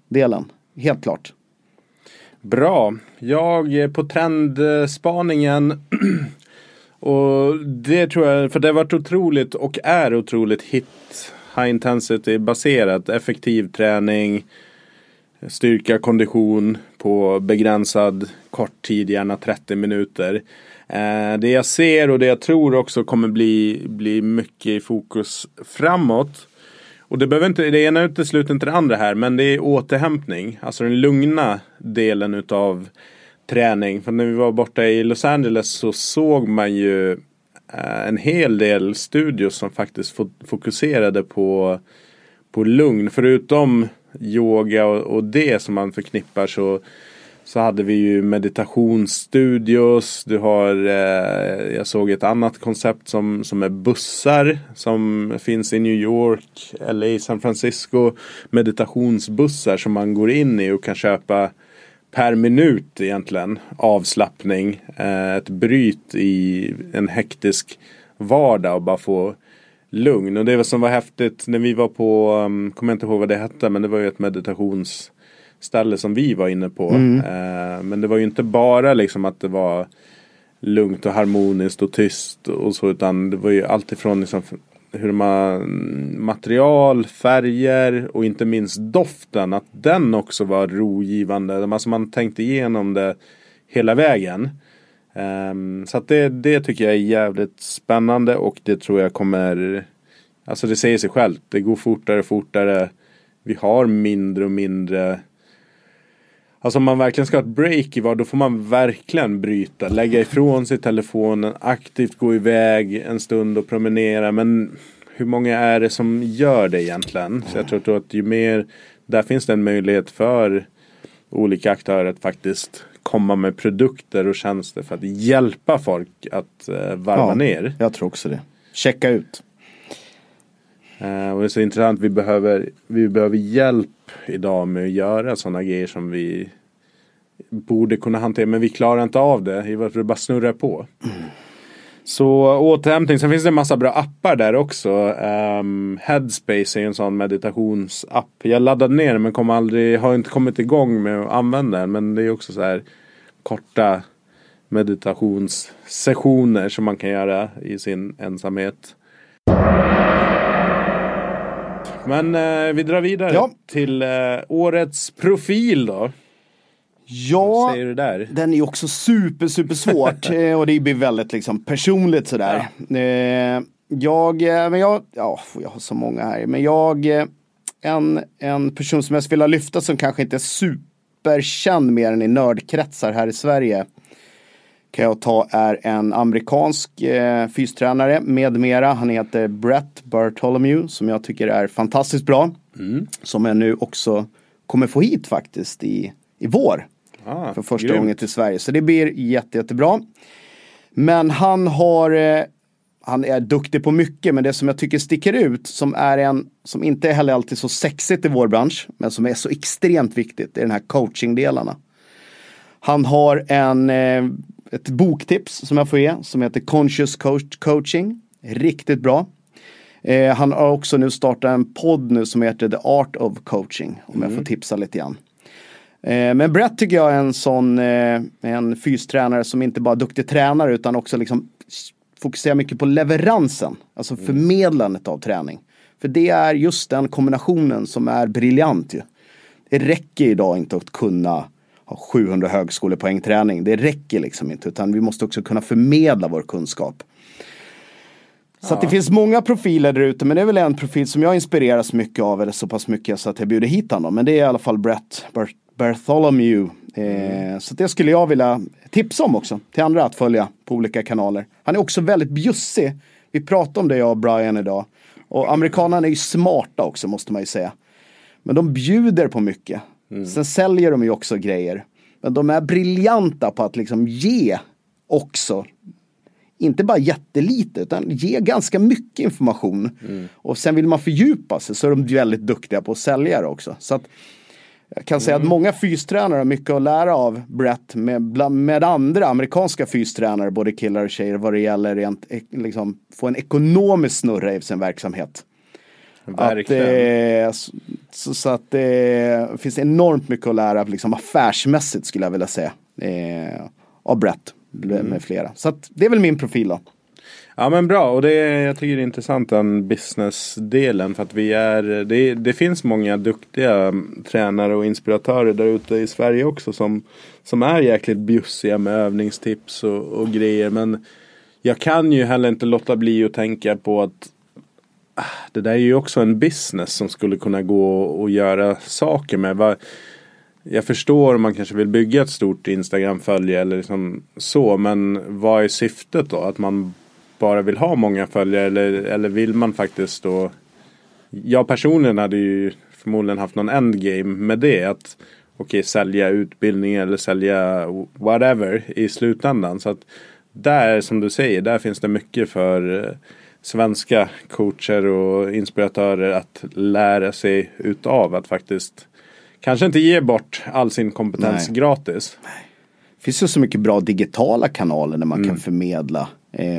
delen, helt klart. Bra, jag är på trendspaningen och det tror jag, för det har varit otroligt och är otroligt hit, high intensity baserat, effektiv träning, styrka, kondition på begränsad kort tid, gärna 30 minuter. Det jag ser och det jag tror också kommer bli mycket i fokus framåt. Och det behöver inte, det ena utesluter inte det andra här, men det är återhämtning. Alltså den lugna delen utav träning. För när vi var borta i Los Angeles så såg man ju en hel del studios som faktiskt fokuserade på lugn. Förutom yoga och det som man förknippar så hade vi ju meditationsstudios. Du har jag såg ett annat koncept som är bussar som finns i New York eller i San Francisco, meditationsbussar som man går in i och kan köpa per minut egentligen, avslappning, ett bryt i en hektisk vardag och bara få lugn. Och det var som var häftigt när vi var på, kommer inte ihåg vad det hette, men det var ju ett meditationsställe som vi var inne på. Men det var ju inte bara liksom att det var lugnt och harmoniskt och tyst och så, utan det var ju allt ifrån liksom hur man, material, färger och inte minst doften, att den också var rogivande. Alltså man tänkte igenom det hela vägen. Så att det tycker jag är jävligt spännande, och det tror jag kommer, alltså det säger sig självt, det går fortare, vi har mindre och mindre, alltså om man verkligen ska ha ett break i var, då får man verkligen bryta, lägga ifrån sig telefonen, aktivt gå iväg en stund och promenera, men hur många är det som gör det egentligen? Så jag tror att ju mer, där finns det en möjlighet för olika aktörer att faktiskt komma med produkter och tjänster för att hjälpa folk att varva ner. Jag tror också det. Checka ut. Och det är så intressant, vi behöver hjälp idag med att göra sådana grejer som vi borde kunna hantera, men vi klarar inte av det, i varför det bara snurrar på. Så återhämtning, sen finns det en massa bra appar där också. Headspace är en sån meditationsapp. Jag laddade ner den men har inte kommit igång med att använda den, men det är också så här korta meditationssessioner som man kan göra i sin ensamhet. Men vi drar vidare till årets profil då. Ja, den är också super svårt och det blir väldigt liksom personligt sådär. Ja. Jag har så många här, men en person som jag skulle vilja lyfta som kanske inte är superkänd mer än i nördkretsar här i Sverige kan jag ta är en amerikansk fystränare med mera. Han heter Brett Bartholomew som jag tycker är fantastiskt bra. Mm. Som jag nu också kommer få hit faktiskt i vår. För första gången till Sverige. Så det blir jättebra. Men han är duktig på mycket, men det som jag tycker sticker ut som är som inte heller alltid så sexigt i vår bransch, men som är så extremt viktigt är den här coachingdelarna. Han har ett boktips som jag får ge som heter Conscious Coaching. Riktigt bra. Han har också nu startat en podd nu som heter The Art of Coaching, om jag får tipsa lite grann. Men Brett tycker jag är en fystränare som inte bara är duktig tränare utan också liksom fokuserar mycket på leveransen, alltså förmedlandet av träning. För det är just den kombinationen som är briljant ju. Det räcker idag inte att kunna ha 700 högskolepoäng träning. Det räcker liksom inte, utan vi måste också kunna förmedla vår kunskap. Så att det finns många profiler där ute, men det är väl en profil som jag inspireras mycket av, eller så pass mycket så att jag bjuder hit honom. Men det är i alla fall Brett Bartholomew. Så det skulle jag vilja tipsa om också till andra att följa på olika kanaler. Han är också väldigt bjussig. Vi pratade om det jag och Brian idag. Och amerikanerna är ju smarta också, måste man ju säga. Men de bjuder på mycket. Sen säljer de ju också grejer. Men de är briljanta på att liksom ge också. Inte bara jättelite, utan ge ganska mycket information. Och sen vill man fördjupa sig, så är de väldigt duktiga på att sälja det också. Så att jag kan säga att många fystränare har mycket att lära av Brett med andra amerikanska fystränare, både killar och tjejer, vad det gäller rent, liksom, få en ekonomisk snurra i sin verksamhet. Verkligen. Så att det finns enormt mycket att lära av, liksom, affärsmässigt skulle jag vilja säga, av Brett med flera. Så att det är väl min profil då. Ja, men bra, och jag tycker det är intressant den businessdelen, för att det finns många duktiga tränare och inspiratörer där ute i Sverige också som är jäkligt bjussiga med övningstips och grejer, men jag kan ju heller inte låta bli att tänka på att det där är ju också en business som skulle kunna gå och göra saker med. Jag förstår om man kanske vill bygga ett stort Instagram-följe eller liksom så, men vad är syftet då? Att man bara vill ha många följare, eller vill man faktiskt då... Jag personligen hade ju förmodligen haft någon endgame med det, att sälja utbildning eller sälja whatever i slutändan. Så att där, som du säger, där finns det mycket för svenska coacher och inspiratörer att lära sig utav, att faktiskt kanske inte ge bort all sin kompetens gratis. Det finns ju så mycket bra digitala kanaler där man kan förmedla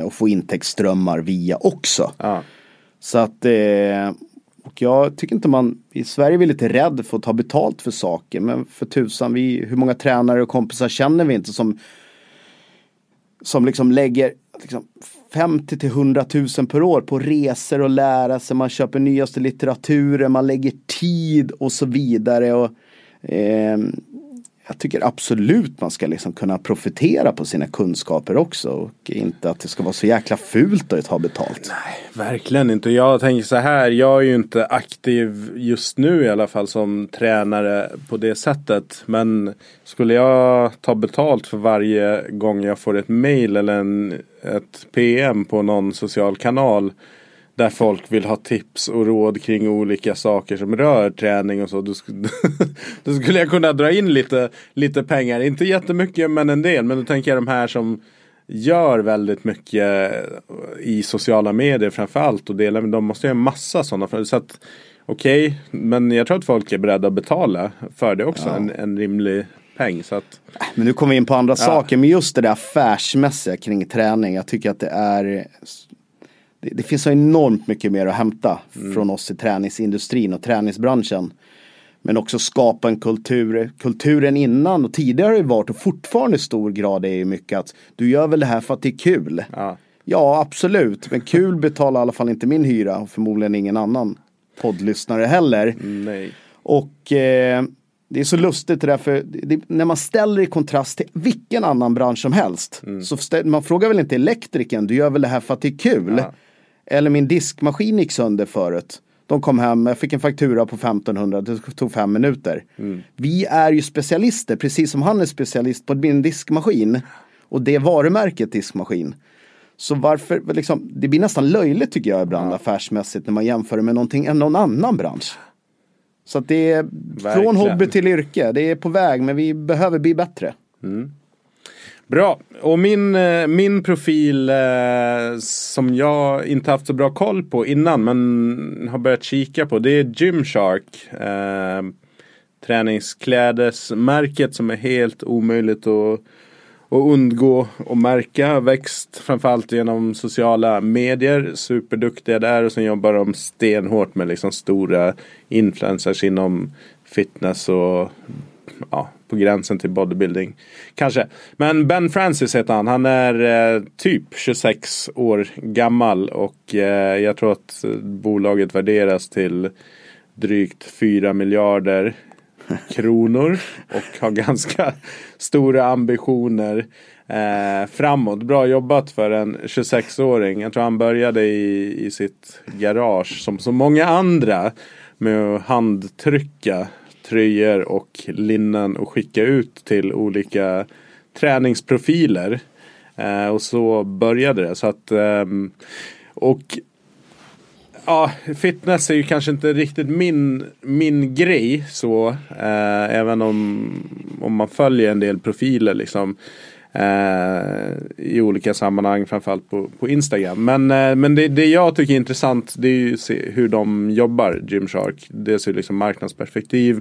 och få intäktsströmmar via också. Ja. Så att och jag tycker inte i Sverige är vi lite rädd för att ta betalt för saker, men för tusan, hur många tränare och kompisar känner vi inte som liksom lägger liksom 50 till 100 000 per år på resor och lära sig, man köper nyaste litteraturen, man lägger tid och så vidare, och jag tycker absolut man ska liksom kunna profitera på sina kunskaper också, och inte att det ska vara så jäkla fult att ha betalt. Nej, verkligen inte. Jag tänker så här, jag är ju inte aktiv just nu i alla fall som tränare på det sättet, men skulle jag ta betalt för varje gång jag får ett mejl eller ett PM på någon social kanal där folk vill ha tips och råd kring olika saker som rör träning och så, då skulle jag kunna dra in lite pengar. Inte jättemycket, men en del. Men då tänker jag de här som gör väldigt mycket i sociala medier framförallt och delar, men de måste göra en massa sådana. Så att okej, men jag tror att folk är beredda att betala för det också, en rimlig peng. Så att, men nu kommer vi in på andra saker, men just det där affärsmässiga kring träning, jag tycker att det är... Det finns så enormt mycket mer att hämta från oss i träningsindustrin och träningsbranschen. Men också skapa en kultur. Kulturen innan och tidigare har det varit, och fortfarande i stor grad är ju mycket att du gör väl det här för att det är kul. Ja, absolut. Men kul betalar i alla fall inte min hyra och förmodligen ingen annan poddlyssnare heller. Nej. Och det är så lustigt det där, för det, när man ställer i kontrast till vilken annan bransch som helst. Så man frågar väl inte elektrikern, du gör väl det här för att det är kul? Eller min diskmaskin gick sönder förut. De kom hem, jag fick en faktura på 1500, det tog 5 minuter. Vi är ju specialister, precis som han är specialist på min diskmaskin. Och det varumärket diskmaskin. Så varför, liksom, det blir nästan löjligt tycker jag ibland affärsmässigt när man jämför med någonting än någon annan bransch. Så att det är från hobby till yrke, det är på väg, men vi behöver bli bättre. Bra, och min profil som jag inte haft så bra koll på innan men har börjat kika på, det är Gymshark, träningsklädesmärket som är helt omöjligt att undgå och märka, växt framförallt genom sociala medier, superduktiga där, och sen jobbar de stenhårt med liksom stora influencers inom fitness och på gränsen till bodybuilding kanske. Men Ben Francis heter han. Han är typ 26 år gammal och jag tror att bolaget värderas till drygt 4 miljarder kronor och har ganska stora ambitioner framåt. Bra jobbat för en 26-åring. Jag tror han började i sitt garage som så många andra med att handtrycka tröjor och linnen och skicka ut till olika träningsprofiler. Och så började det. Så att, och fitness är ju kanske inte riktigt min grej så, även om man följer en del profiler liksom, i olika sammanhang framförallt på Instagram, men det jag tycker är intressant, det är ju hur de jobbar, Gymshark, dels ur liksom marknadsperspektiv,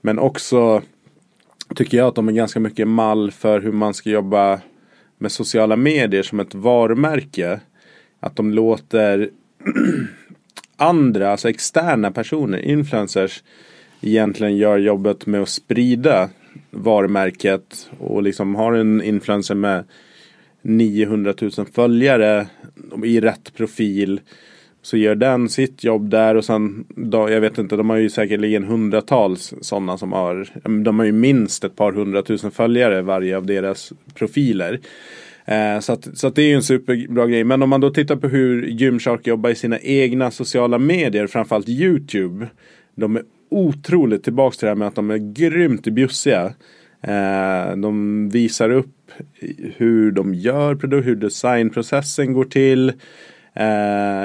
men också tycker jag att de är ganska mycket mall för hur man ska jobba med sociala medier som ett varumärke, att de låter andra, alltså externa personer, influencers, egentligen gör jobbet med att sprida varumärket, och liksom har en influencer med 900 000 följare i rätt profil, så gör den sitt jobb där, och sen då, jag vet inte, de har ju säkerligen hundratals sådana som har, de har ju minst ett par 100 000 följare varje av deras profiler. Så att det är ju en superbra grej. Men om man då tittar på hur Gymshark jobbar i sina egna sociala medier, framförallt YouTube, de är otroligt tillbaka till det här med att de är grymt bjussiga. De visar upp hur de gör produkter, hur designprocessen går till.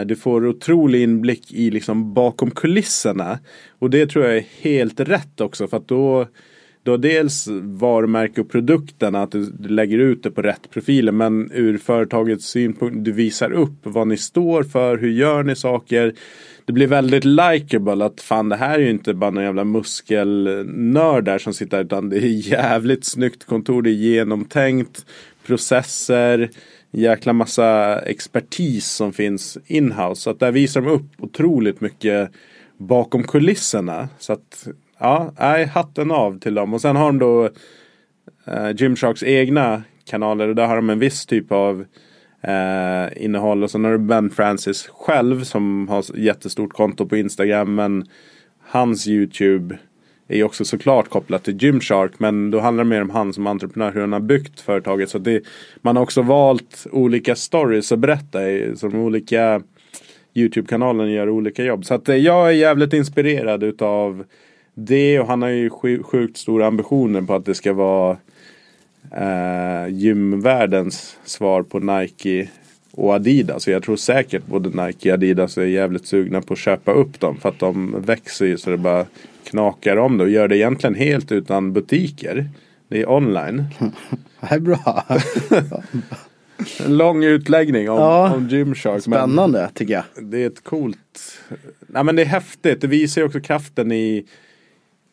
Du får otrolig inblick i liksom bakom kulisserna. Och det tror jag är helt rätt också, för att då dels varumärke och produkterna, att du lägger ut det på rätt profiler, men ur företagets synpunkt, du visar upp vad ni står för, hur gör ni saker. Det blir väldigt likeable, att fan, det här är ju inte bara någon jävla muskelnörd där som sitter, utan det är jävligt snyggt kontor, det är genomtänkt, processer, jäkla massa expertis som finns in-house. Så att där visar de upp otroligt mycket bakom kulisserna. Så att hatten av till dem. Och sen har de då Gymsharks egna kanaler, och där har de en viss typ av innehåll, och sen har du Ben Francis själv som har jättestort konto på Instagram, men hans YouTube är ju också såklart kopplat till Gymshark, men då handlar det mer om han som entreprenör, hur han har byggt företaget. Så det, man har också valt olika stories att berätta, som olika YouTube-kanalerna gör olika jobb. Så att jag är jävligt inspirerad utav det, och han har ju sjukt stora ambitioner på att det ska vara gymvärldens svar på Nike och Adidas. Så jag tror säkert både Nike och Adidas är jävligt sugna på att köpa upp dem, för att de växer ju så det bara knakar om det, och gör det egentligen helt utan butiker. Det är online. Det är bra. En lång utläggning om Gymshark. Spännande, men, tycker jag. Det är ett coolt... Nej, men det är häftigt. Det visar ju också kraften i...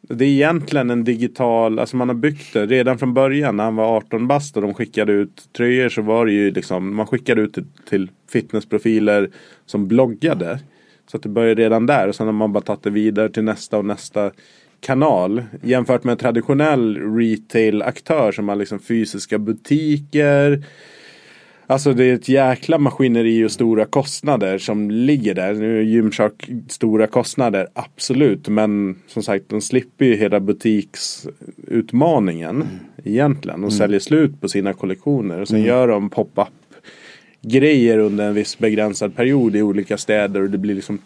Det är egentligen en digital... Alltså man har byggt det redan från början. När han var 18 bast och de skickade ut tröjor, så var det ju liksom... Man skickade ut det till fitnessprofiler som bloggade. Så att det började redan där. Och sen har man bara tagit det vidare till nästa och nästa kanal. Jämfört med en traditionell retail-aktör som har liksom fysiska butiker... Alltså det är ett jäkla maskineri och stora kostnader som ligger där. Nu är Gymshark stora kostnader, absolut. Men som sagt, de slipper ju hela butiksutmaningen egentligen. Och säljer slut på sina kollektioner. Och sen gör de pop-up-grejer under en viss begränsad period i olika städer. Och det blir liksom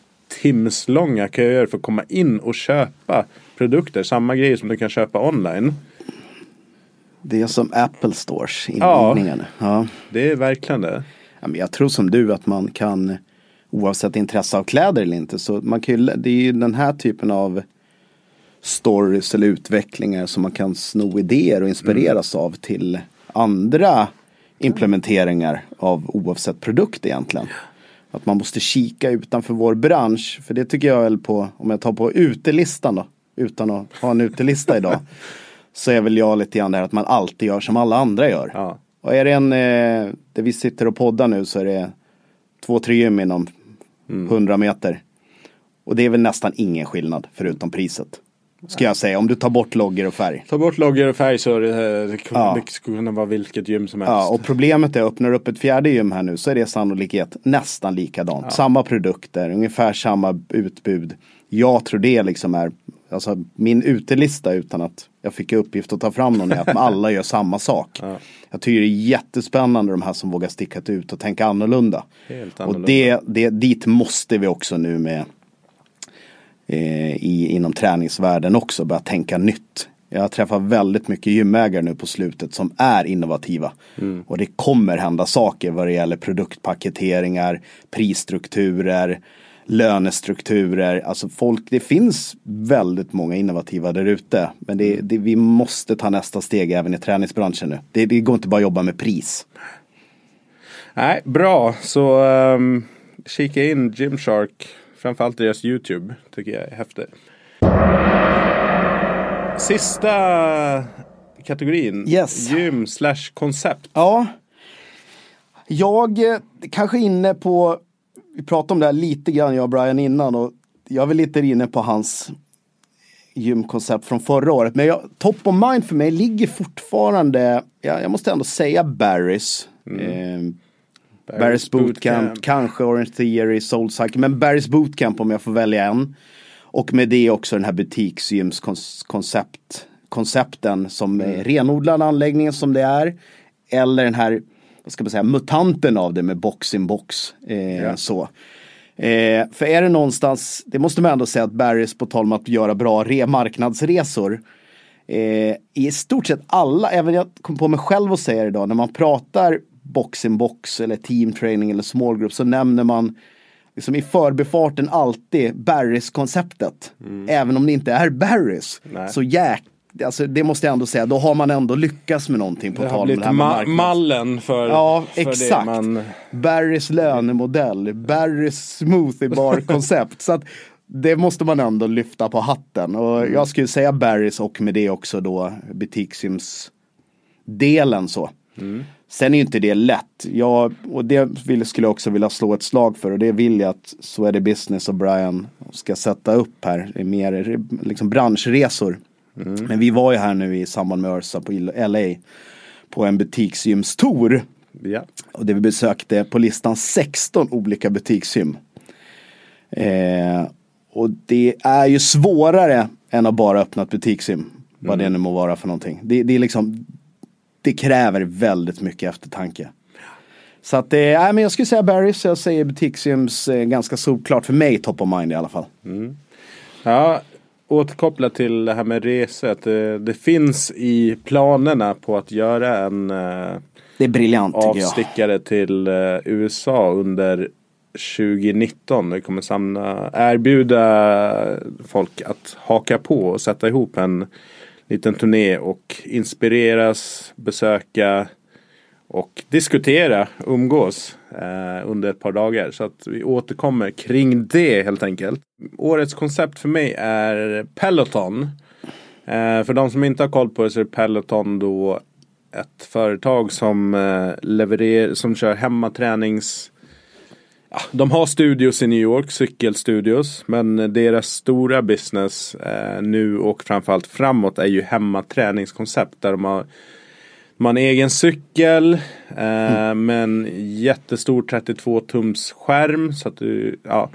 timslånga köer för att komma in och köpa produkter. Samma grejer som du kan köpa online. Det är som Apple Stores inriktningen. Ja, det är verkligen det. Ja, men jag tror som du att man kan, oavsett intresse av kläder eller inte, så man kan ju, det är ju den här typen av stories eller utvecklingar som man kan sno idéer och inspireras av till andra implementeringar av oavsett produkt egentligen. Att man måste kika utanför vår bransch, för det tycker jag väl på, om jag tar på utelistan då, utan att ha en utelista idag. Så är väl jag lite grann där att man alltid gör som alla andra gör. Ja. Och är det en, där vi sitter och poddar nu, så är det 2-3 gym inom 100 meter. Och det är väl nästan ingen skillnad förutom priset. Ska jag säga, om du tar bort logger och färg. Ta bort logger och färg, så det skulle kunna vara vilket gym som helst. Ja, och problemet är att öppnar upp ett fjärde gym här nu, så är det sannolikhet nästan likadant. Ja. Samma produkter, ungefär samma utbud. Jag tror det liksom är... Alltså min utelista, utan att jag fick uppgift att ta fram någon, är att alla gör samma sak. Ja. Jag tycker det är jättespännande de här som vågar sticka ut och tänka annorlunda. Helt annorlunda. Och det, dit måste vi också nu med inom träningsvärlden också börja tänka nytt. Jag träffar väldigt mycket gymägare nu på slutet som är innovativa. Och det kommer hända saker vad det gäller produktpaketeringar, prisstrukturer, lönestrukturer, alltså folk, det finns väldigt många innovativa där ute, men vi måste ta nästa steg även i träningsbranschen nu. Det går inte bara att jobba med pris. Nej, bra. Så kika in Gymshark, framförallt deras YouTube, tycker jag är häftigt. Sista kategorin, gym/koncept. Ja, jag kanske inne på... Vi pratade om det här lite grann, jag och Brian, innan, och jag var lite inne på hans gymkoncept från förra året. Men top of mind för mig ligger fortfarande, jag måste ändå säga Barry's. Barry's Bootcamp, kanske Orange Theory, Soul Cycle, men Barry's Bootcamp om jag får välja en. Och med det också den här butiksgymskoncepten som är renodlad anläggningen som det är. Eller den här... ska man säga, mutanten av det med box-in-box. Så. För är det någonstans, det måste man ändå säga att Barry's, på tal om att göra bra marknadsresor, i stort sett alla, även jag kom på mig själv och säger idag, när man pratar box-in-box eller teamtraining eller small group, så nämner man liksom i förbifarten alltid Barry's-konceptet. Även om det inte är Barry's. Nej. Så alltså, det måste jag ändå säga, då har man ändå lyckats med någonting på tal om det här med mallen för, ja, för exakt. Det man... Barry's lönemodell, Barry's smoothiebar-koncept. Så att det måste man ändå lyfta på hatten. Och jag skulle säga Barry's, och med det också då butiksgymsdelen så. Sen är ju inte det lätt. Och det skulle jag också vilja slå ett slag för. Och det vill jag att Sweaty Business och Brian ska sätta upp här. Det är mer liksom branschresor. Men vi var ju här nu i samband med Ursa på LA på en butiksgymstour. Ja. Och det vi besökte på listan 16 olika butiksgym. Och det är ju svårare än att bara öppna ett butiksgym. Vad det nu må vara för någonting. Det är liksom, det kräver väldigt mycket eftertanke. Så att men jag skulle säga Barry's, jag säger butiksgyms ganska såklart för mig, top of mind i alla fall. Ja. Återkoppla till det här med resor, att det finns i planerna på att göra en det är briljant, avstickare till USA under 2019. Vi kommer erbjuda folk att haka på och sätta ihop en liten turné och inspireras, besöka och diskutera, umgås under ett par dagar. Så att vi återkommer kring det helt enkelt. Årets koncept för mig är Peloton. För de som inte har koll på det så är Peloton då ett företag som levererar, som kör hemmatränings... Ja, de har studios i New York, cykelstudios, men deras stora business nu och framförallt framåt är ju hemmaträningskoncept där de har man egen cykel med en jättestor 32-tums skärm så att du, ja,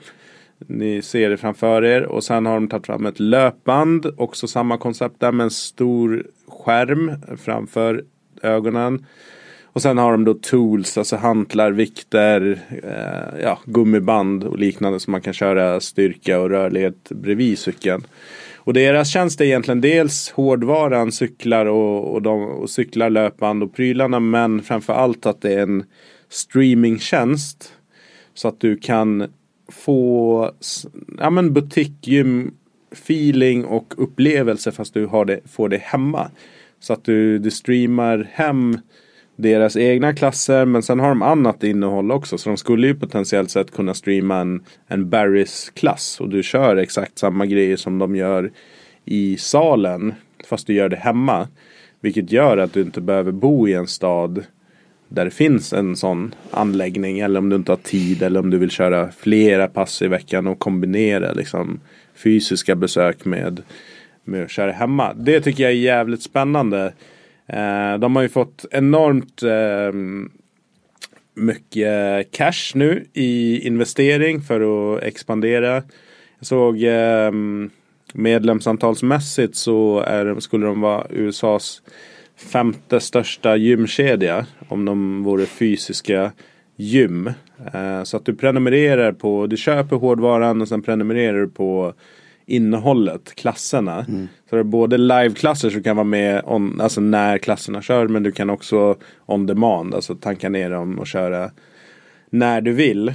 ni ser det framför er, och sen har de tagit fram ett löpband, också samma koncept där med en stor skärm framför ögonen. Och sen har de då tools, alltså hantlar, vikter, ja, gummiband och liknande som man kan köra styrka och rörlighet bredvid cykeln. Och deras tjänst är egentligen dels hårdvaran, cyklar och cyklar, löpband och prylarna, men framför allt att det är en streamingtjänst så att du kan få, ja, men butikgym feeling och upplevelse fast du har det, får det hemma. Så att du streamar hem deras egna klasser, men sen har de annat innehåll också, så de skulle ju potentiellt sett kunna streama en Barry's klass och du kör exakt samma grejer som de gör i salen fast du gör det hemma, vilket gör att du inte behöver bo i en stad där det finns en sån anläggning, eller om du inte har tid, eller om du vill köra flera pass i veckan och kombinera liksom fysiska besök med att köra hemma. Det tycker jag är jävligt spännande. De har ju fått enormt mycket cash nu i investering för att expandera. Jag såg medlemsantalsmässigt så skulle de vara USAs 5:e största gymkedja om de vore fysiska gym. Så att du prenumererar på, du köper hårdvaran och sen prenumererar du på innehållet, klasserna. Så det är både liveklasser som kan vara med alltså när klasserna kör, men du kan också on demand, alltså tanka ner dem och köra när du vill.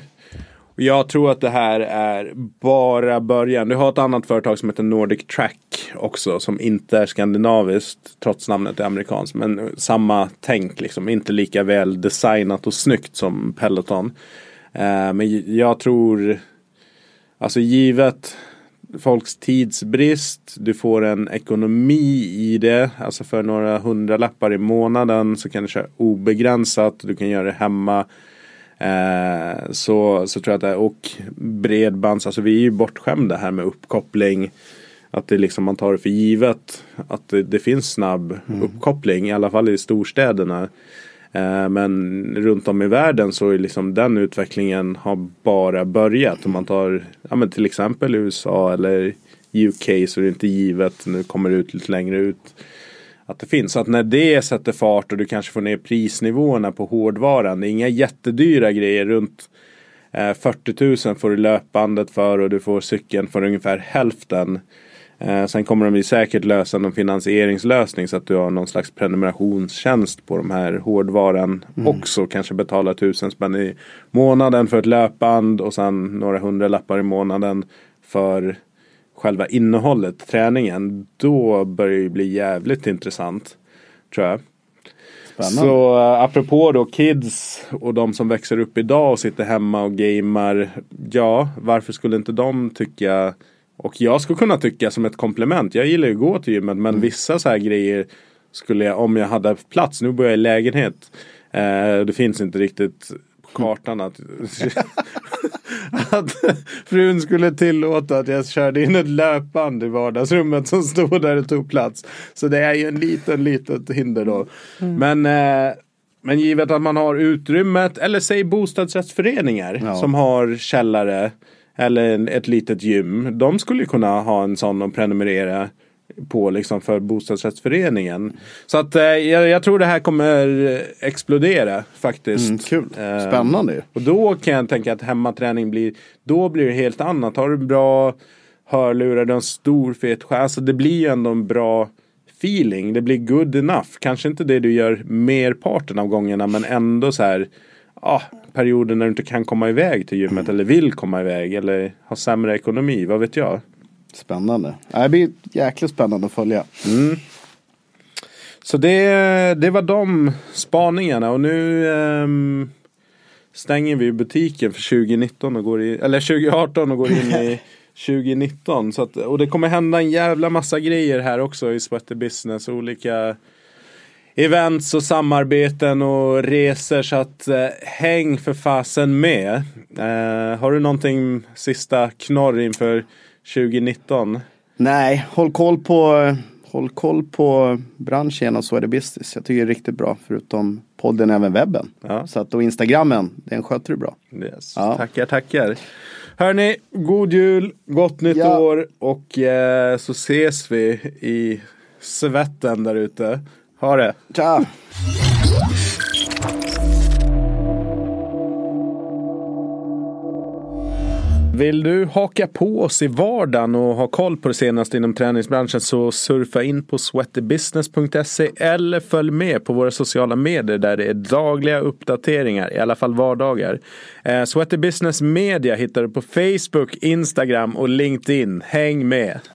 Och jag tror att det här är bara början. Du har ett annat företag som heter Nordic Track också, som inte är skandinaviskt, trots namnet är amerikanskt, men samma tänk liksom, inte lika väl designat och snyggt som Peloton. Men jag tror, alltså givet folks tidsbrist, du får en ekonomi i det, alltså för några 100 lappar i månaden så kan du köra obegränsat, du kan göra det hemma, så tror jag att det, och bredband, alltså vi är ju bortskämda här med uppkoppling, att det liksom, man tar det för givet att det finns snabb uppkoppling, i alla fall i storstäderna, men runt om i världen så är liksom den utvecklingen har bara börjat. Om man tar, ja, men till exempel USA eller UK, så är det inte givet, nu kommer det ut lite längre ut att det finns. Så att när det sätter fart och du kanske får ner prisnivåerna på hårdvaran, det är inga jättedyra grejer, runt 40 000 får du löpbandet för, och du får cykeln för ungefär hälften. Sen kommer de ju säkert lösa någon finansieringslösning så att du har någon slags prenumerationstjänst på de här hårdvaran också. Kanske betala 1000 spänn i månaden för ett löpband och sen några 100 lappar i månaden för själva innehållet, träningen. Då börjar det bli jävligt intressant, tror jag. Spännande. Så apropå då kids och de som växer upp idag och sitter hemma och gamer. Ja, varför skulle inte de tycka... Och jag skulle kunna tycka som ett komplement. Jag gillar ju att gå till gymmet, men vissa så här grejer skulle jag, om jag hade plats, nu bor jag i lägenhet. Det finns inte riktigt på kartan att frun skulle tillåta att jag körde in ett löpband i vardagsrummet som stod där och tog plats. Så det är ju en litet hinder då. Men givet att man har utrymmet, eller säg bostadsrättsföreningar som har källare eller ett litet gym. De skulle kunna ha en sån och prenumerera på liksom för bostadsrättsföreningen. Så att jag tror det här kommer explodera faktiskt. Kul. Spännande. Och då kan jag tänka att hemmaträning blir det helt annat. Har du bra hörlurar, du har en stor fet skärm, så det blir ju ändå en bra feeling. Det blir good enough. Kanske inte det du gör merparten av gångerna, men ändå så här, perioden när du inte kan komma iväg till gymmet eller vill komma iväg eller har sämre ekonomi, vad vet jag. Spännande. Det blir jäkligt spännande att följa. Så det var de spaningarna. Och nu stänger vi butiken för 2019 och går i, eller 2018 och går in i 2019. Så att, och det kommer hända en jävla massa grejer här också i Sweaty Business. Olika events och samarbeten och resor. Så att häng för fasen med. Har du någonting sista knorr inför 2019? Nej, håll koll på branschen och Sweaty Business. Jag tycker det är riktigt bra, förutom podden även webben. Ja. Så att, och Instagrammen, den sköter du bra. Yes. Ja. Tackar. Hörni, god jul, gott nytt år och så ses vi i svetten där ute. Ha det. Ciao. Vill du haka på oss i vardagen och ha koll på det senaste inom träningsbranschen, så surfa in på sweatybusiness.se eller följ med på våra sociala medier där det är dagliga uppdateringar, i alla fall vardagar. Sweaty Business Media hittar du på Facebook, Instagram och LinkedIn. Häng med!